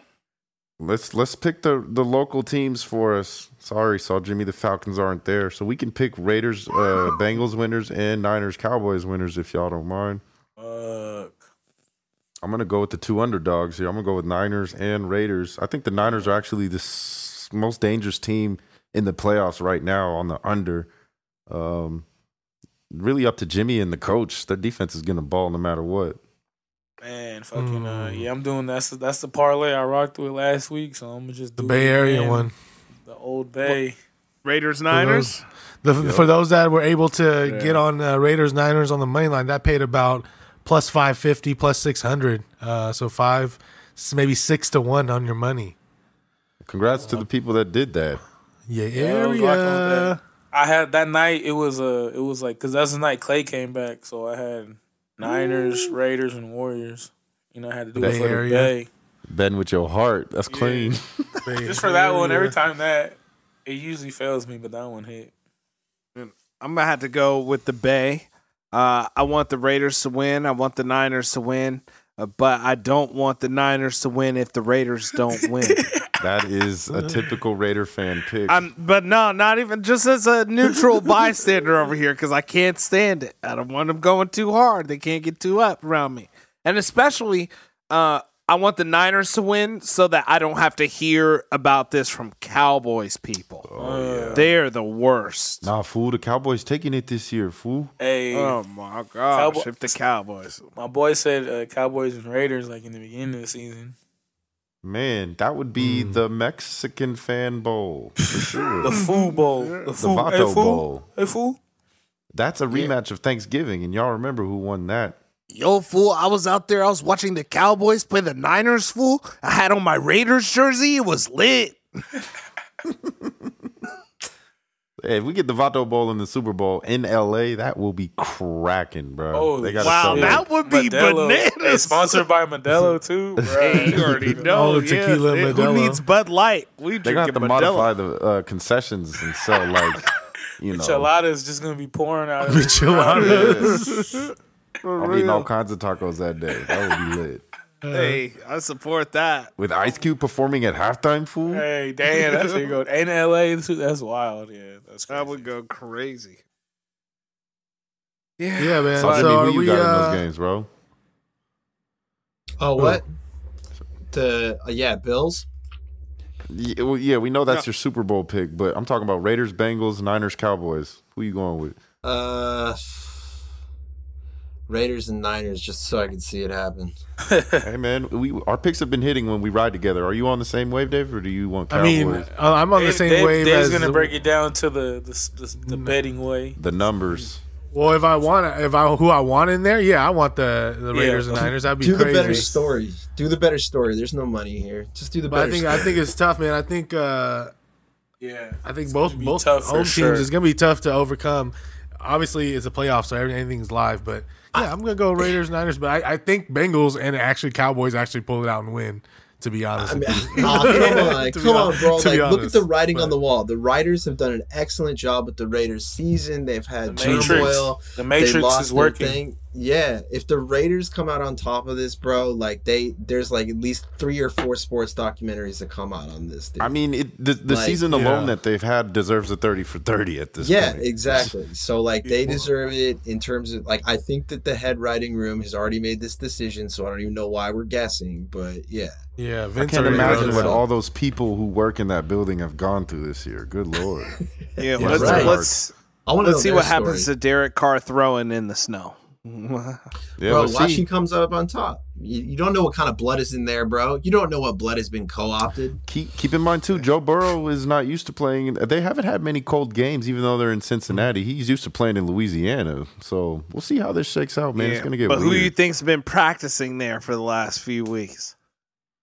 Let's pick the local teams for us. Sorry, Saw Jimmy, the Falcons aren't there. So we can pick Raiders, Bengals winners, and Niners, Cowboys winners, if y'all don't mind. I'm going to go with the two underdogs here. I'm going to go with Niners and Raiders. I think the Niners are actually the most dangerous team in the playoffs right now on the under. Really up to Jimmy and the coach. Their defense is going to ball no matter what. Man, fucking, yeah, I'm doing that. That's the parlay I rocked with last week, so I'm going to just do the Bay Area one. The Old Bay. Raiders, Niners? For those that were able to get on Raiders, Niners on the money line, that paid about – plus 550, plus 600. So 6 to 1 on your money. Congrats to the people that did that. Yeah. I had that night. It was like because that's the night Clay came back. So I had Niners, Raiders, and Warriors. You know, I had to do it for the day. Bend with your heart. That's clean. Just for that one. Every time that it usually fails me, but that one hit. I'm gonna have to go with the Bay. I want the Raiders to win. I want the Niners to win. But I don't want the Niners to win if the Raiders don't win. That is a typical Raider fan pick. But no, not even just as a neutral bystander over here because I can't stand it. I don't want them going too hard. They can't get too up around me. And especially, I want the Niners to win so that I don't have to hear about this from Cowboys people. Oh, yeah. They're the worst. Nah, fool. The Cowboys taking it this year, fool. Hey. Oh, my gosh. If the Cowboys. My boy said Cowboys and Raiders like in the beginning of the season. Man, that would be the Mexican Fan Bowl. For sure. The Fool Bowl. The Vato Bowl. Hey, fool. That's a rematch of Thanksgiving, and y'all remember who won that. Yo, fool, I was out there. I was watching the Cowboys play the Niners, fool. I had on my Raiders jersey. It was lit. Hey, if we get the Vato Bowl in the Super Bowl in L.A., that will be cracking, bro. Oh, wow, that would be bananas. It's sponsored by Modelo, too, bro. Hey, you already know. Oh, tequila, Modelo. Who needs Bud Light? They're going to have to modify the concessions and sell, like, you know. Micheladas just going to be pouring out of Micheladas. I'm eating all kinds of tacos that day. That would be lit. Hey, I support that. With Ice Cube performing at halftime, fool? Hey, damn, that's where you go. In LA, that's wild, yeah. That's crazy. That would go crazy. Yeah, man. So who you got in those games, bro? Oh, what? Bills? Yeah, well, we know that's your Super Bowl pick, but I'm talking about Raiders, Bengals, Niners, Cowboys. Who you going with? Raiders and Niners, just so I can see it happen. Hey, man, our picks have been hitting when we ride together. Are you on the same wave, Dave, or do you want Cowboys? I mean, I'm on the same wave. Dave's going to break it down to the betting way. The numbers. Well, if I want in there, yeah, I want the Raiders and Niners. That'd be crazy. Do the better story. There's no money here. Just do the better story. I think it's tough, man. I think Yeah, I think both home teams is going to be tough to overcome. Obviously, it's a playoff, so anything's live. But yeah, I'm going to go Raiders, Niners. But I think Bengals and actually Cowboys actually pull it out and win. To be honest, come on, bro. Like, look at the writing on the wall. The Riders have done an excellent job with the Raiders season. They've had turmoil. The Matrix is working. Yeah, if the Raiders come out on top of this, bro, like there's like at least 3 or 4 sports documentaries that come out on this. Dude. I mean, the season alone that they've had deserves a 30 for 30 at this. Yeah, point. Exactly. So like they deserve it in terms of like I think that the head writing room has already made this decision, so I don't even know why we're guessing, but yeah. Yeah, Vince, I can't imagine what all those people who work in that building have gone through this year. Good Lord. Yeah, well, let's see what happens to Derek Carr throwing in the snow. Yeah, bro, Washington comes up on top. You don't know what kind of blood is in there, bro. You don't know what blood has been co-opted. Keep in mind, too, Joe Burrow is not used to playing. They haven't had many cold games, even though they're in Cincinnati. He's used to playing in Louisiana. So we'll see how this shakes out, man. Yeah, it's going to get weird. Who do you think's been practicing there for the last few weeks?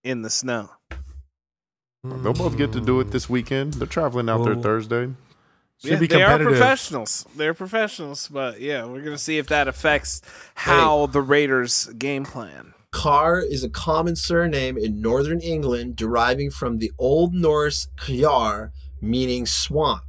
In the snow. They'll both get to do it this weekend. They're traveling out there Thursday. Yeah, they are professionals. They're professionals. But, yeah, we're going to see if that affects how the Raiders game plan. Carr is a common surname in northern England deriving from the Old Norse kjar, meaning swamp.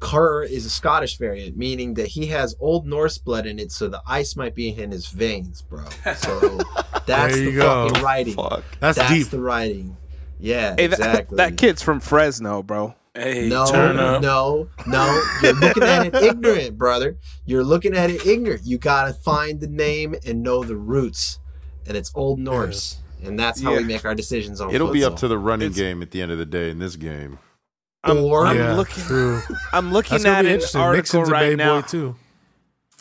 Carr is a Scottish variant, meaning that he has Old Norse blood in it, so the ice might be in his veins, bro. So that's the fucking writing. Fuck. That's deep. The writing. Yeah, hey, exactly. That kid's from Fresno, bro. Hey, no. You're looking at it ignorant, brother. You're looking at it ignorant. You got to find the name and know the roots, and it's Old Norse, and that's how we make our decisions on It'll be up to the running game at the end of the day in this game. I'm looking at an article right now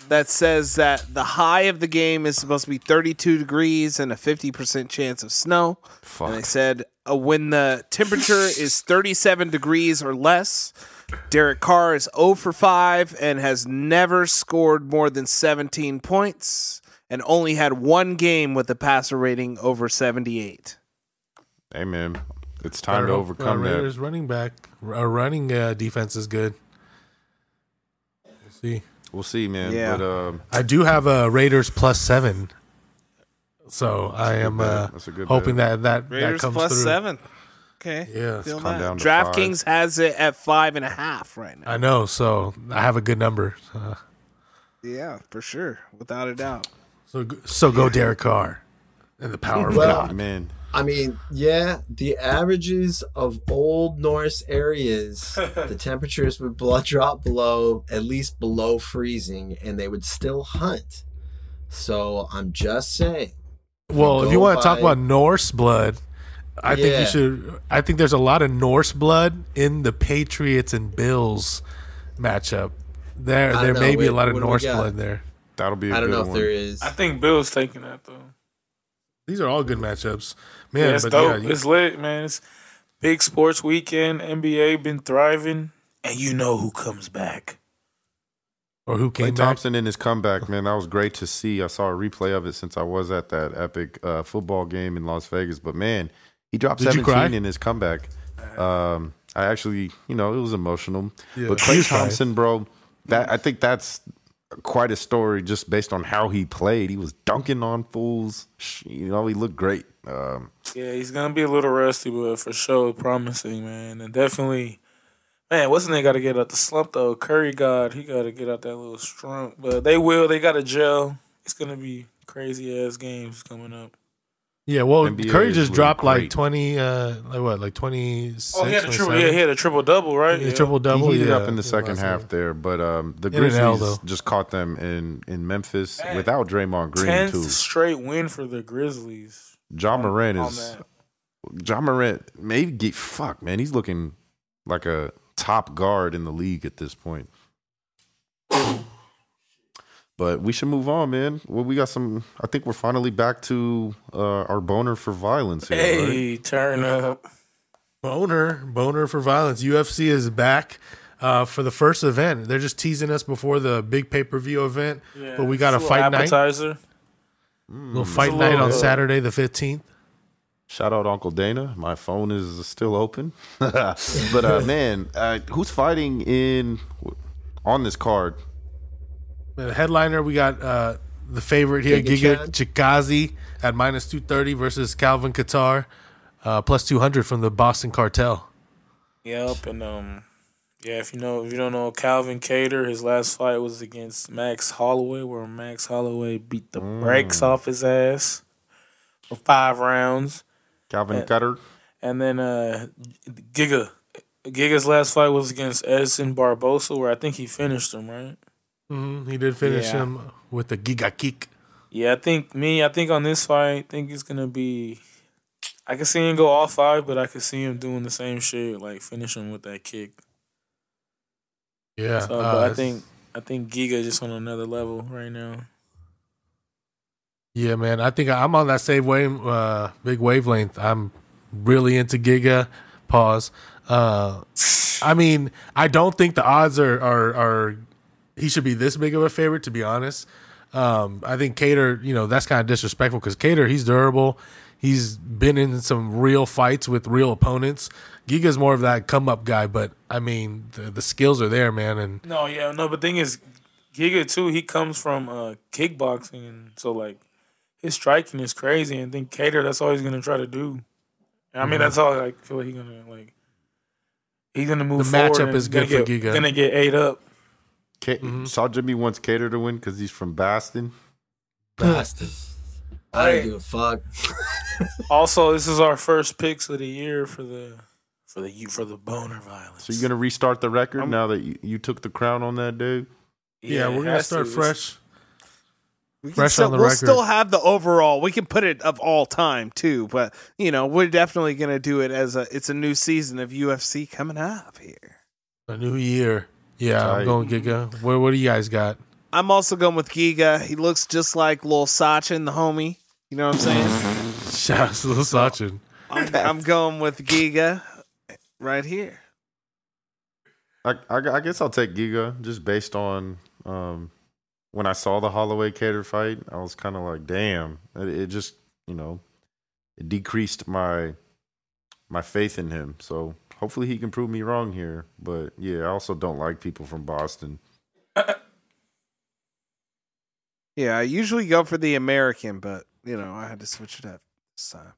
that says that the high of the game is supposed to be 32 degrees and a 50% chance of snow. Fuck. And they said when the temperature is 37 degrees or less, Derek Carr is 0 for 5 and has never scored more than 17 points and only had one game with a passer rating over 78. Amen. It's time to overcome that. Raiders running back. Our running defense is good. We'll see, man. Yeah. But, I do have a Raiders +7. So I am hoping that Raiders that comes plus through. +7. Okay. Yeah. DraftKings has it at 5.5 right now. I know. So I have a good number. Yeah, for sure. Without a doubt. So go Derek Carr and the power of God. Man. I mean, yeah, the averages of Old Norse areas, the temperatures would drop at least below freezing, and they would still hunt. So I'm just saying. Well, if you want to talk about Norse blood, I think you should. I think there's a lot of Norse blood in the Patriots and Bills matchup. There may be a lot of Norse blood there. That'll be. I don't know if there is. I think Bills taking that though. These are all good matchups. Man, it's dope. It's lit, man. It's big sports weekend. NBA been thriving. And you know who comes back. Or who came back. Klay Thompson in his comeback, man. That was great to see. I saw a replay of it since I was at that epic football game in Las Vegas. But, man, he dropped 17 in his comeback. I actually, it was emotional. Yeah. But Klay Thompson, bro, I think that's – quite a story just based on how he played. He was dunking on fools. He looked great. He's going to be a little rusty, but for sure promising, man. And definitely, man, what's his name got to get out the slump, though? Curry God, he got to get out that little slump. But they will. They got to gel. It's going to be crazy-ass games coming up. Yeah, well, NBA Curry just dropped like 20, like 26. Oh, he had a triple-double, right? Yeah. Triple-double, he heated up in the second half there, but the Grizzlies just caught them in Memphis without Draymond Green, 10th too. 10th straight win for the Grizzlies. John Morant, maybe, fuck, man, he's looking like a top guard in the league at this point. But we should move on, man. Well, we got some. I think we're finally back to our boner for violence here. Hey, right? Turn up. Boner for violence. UFC is back for the first event. They're just teasing us before the big pay-per-view event. Yeah, but we got a fight night. Appetizer. Little fight night on Saturday the 15th. Shout out Uncle Dana. My phone is still open. But man, who's fighting on this card? The headliner, we got the favorite here, Giga Chikazi at -230 versus Calvin Kattar, +200 from the Boston Cartel. Yep, and yeah, if you don't know Calvin Kattar, his last fight was against Max Holloway, where Max Holloway beat the brakes off his ass for 5 rounds. Calvin Kattar. And then Giga's last fight was against Edson Barboza, where I think he finished him, right? Mm-hmm. He did finish him with a Giga kick. Yeah, I think on this fight, I think it's going to be... I can see him go all 5, but I can see him doing the same shit, like finish him with that kick. Yeah. So, but I think Giga just on another level right now. Yeah, man. I think I'm on that same wave, big wavelength. I'm really into Giga. Pause. I mean, I don't think the odds are he should be this big of a favorite, to be honest. I think Kattar, that's kind of disrespectful because Kattar, he's durable. He's been in some real fights with real opponents. Giga's more of that come-up guy, but, I mean, the skills are there, man. And but the thing is, Giga, too, he comes from kickboxing, and so, like, his striking is crazy. And then Kattar, that's all he's going to try to do. And, I mean, that's all I feel like he's going to, like, he's going to move forward. The matchup is good for Giga. He's going to get ate up. Saw Jimmy wants Kattar to win because he's from Boston. Boston. I don't give a fuck. Also, this is our first picks of the year for the boner violence. So you're gonna restart the record now that you took the crown on that dude. Yeah, we're gonna start fresh. We'll still have the overall. We can put it of all time too, but we're definitely gonna do it as it's a new season of UFC coming up here. A new year. Yeah, I'm going Giga. What do you guys got? I'm also going with Giga. He looks just like Lil Sachin, the homie. You know what I'm saying? Shout out to Lil Sachin. I'm going with Giga right here. I guess I'll take Giga just based on when I saw the Holloway Kattar fight. I was kind of like, damn. It just, it decreased my faith in him. So hopefully he can prove me wrong here. But, yeah, I also don't like people from Boston. Yeah, I usually go for the American, but, I had to switch it up this time.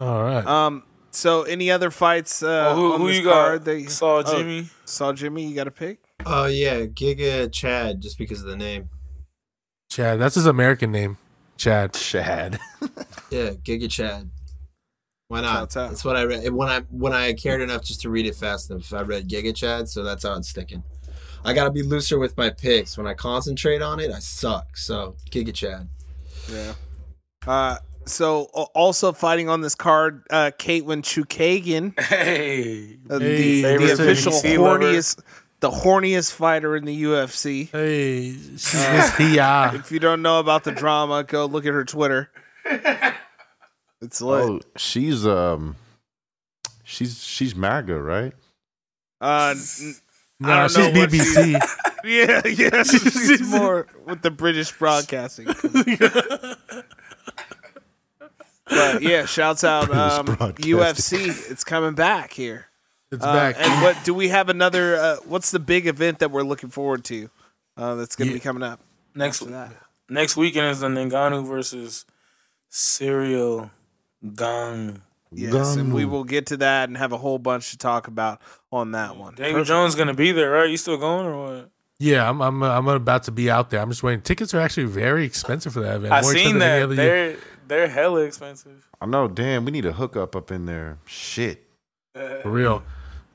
All right. So, any other fights who you got? Saw Jimmy. Saw Jimmy, you got a pick? Oh, yeah, Giga Chad, just because of the name. Chad, that's his American name. Chad. Yeah, Giga Chad. Why not? That's what I read. When I cared enough just to read it fast enough, I read Giga Chad, so that's how it's sticking. I gotta be looser with my picks. When I concentrate on it, I suck. So Giga Chad. Yeah. So also fighting on this card, Caitlin Chukagian. Hey. The official horniest, the horniest fighter in the UFC. Hey. If you don't know about the drama, go look at her Twitter. It's lit. Oh, she's MAGA, right? No, she's BBC. Yeah. She's more with the British broadcasting. But yeah, shouts out UFC. It's coming back here. It's back. And what do we have another? What's the big event that we're looking forward to? That's going to be coming up next weekend is the Ngannou versus Cyril Gane. Yes, and we will get to that and have a whole bunch to talk about on that one. Davy Jones gonna be there, right? You still going or what? Yeah, I'm about to be out there. I'm just waiting. Tickets are actually very expensive for that event. I've seen that. They're hella expensive. I know. Damn, we need a hookup up in there. Shit, for real.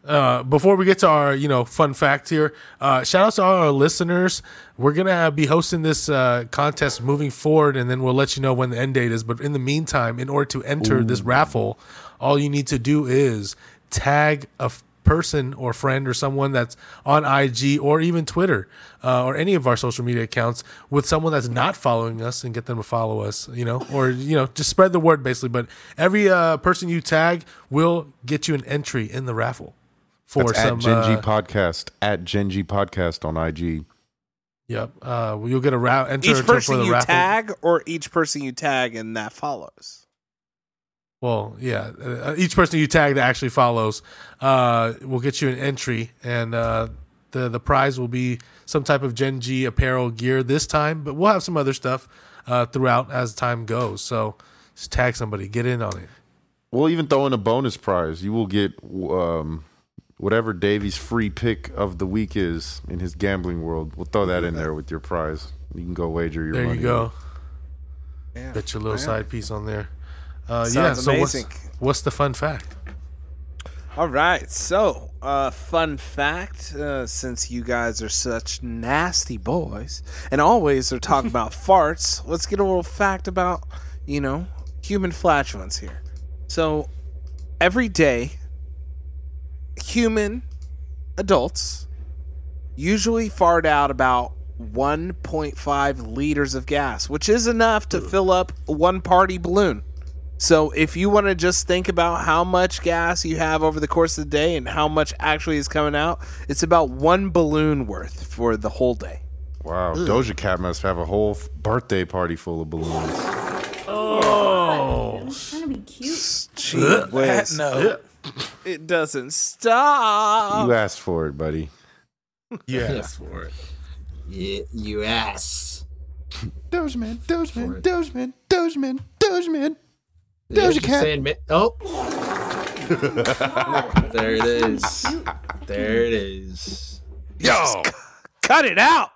Before we get to our, fun fact here, shout out to all our listeners. We're going to be hosting this contest moving forward, and then we'll let you know when the end date is. But in the meantime, in order to enter this raffle, all you need to do is tag a person or friend or someone that's on IG or even Twitter or any of our social media accounts with someone that's not following us and get them to follow us, or, just spread the word basically. But every person you tag will get you an entry in the raffle. At Gen G Podcast. At Gen G Podcast on IG. Yep. You'll get a route. Enter each person for the raffle. Tag, or each person you tag and that follows. Well, yeah. Each person you tag that actually follows will get you an entry, and the prize will be some type of Gen G apparel gear this time, but we'll have some other stuff throughout as time goes. So just tag somebody, get in on it. We'll even throw in a bonus prize. You will get whatever Davey's free pick of the week is in his gambling world. We'll throw that in there with your prize. You can go wager your money. There you go. Yeah, bet your little side piece on there. Sounds amazing. What's the fun fact? All right, so fun fact, since you guys are such nasty boys and always are talking about farts, let's get a little fact about, you know, human flatulence here. So every day, human adults usually fart out about 1.5 liters of gas, which is enough to fill up one party balloon. So if you want to just think about how much gas you have over the course of the day and how much actually is coming out, it's about one balloon worth for the whole day. Wow. Ugh. Doja Cat must have a whole birthday party full of balloons. Oh. That's trying to be cute. Gee, no. It doesn't stop. You asked for it, buddy. You asked for it. Yeah, you asked. Dogeman, Dogeman, Dogeman, Dogeman, Dogeman. There's a cat. Oh. There it is. There it is. Yo. Cut it out.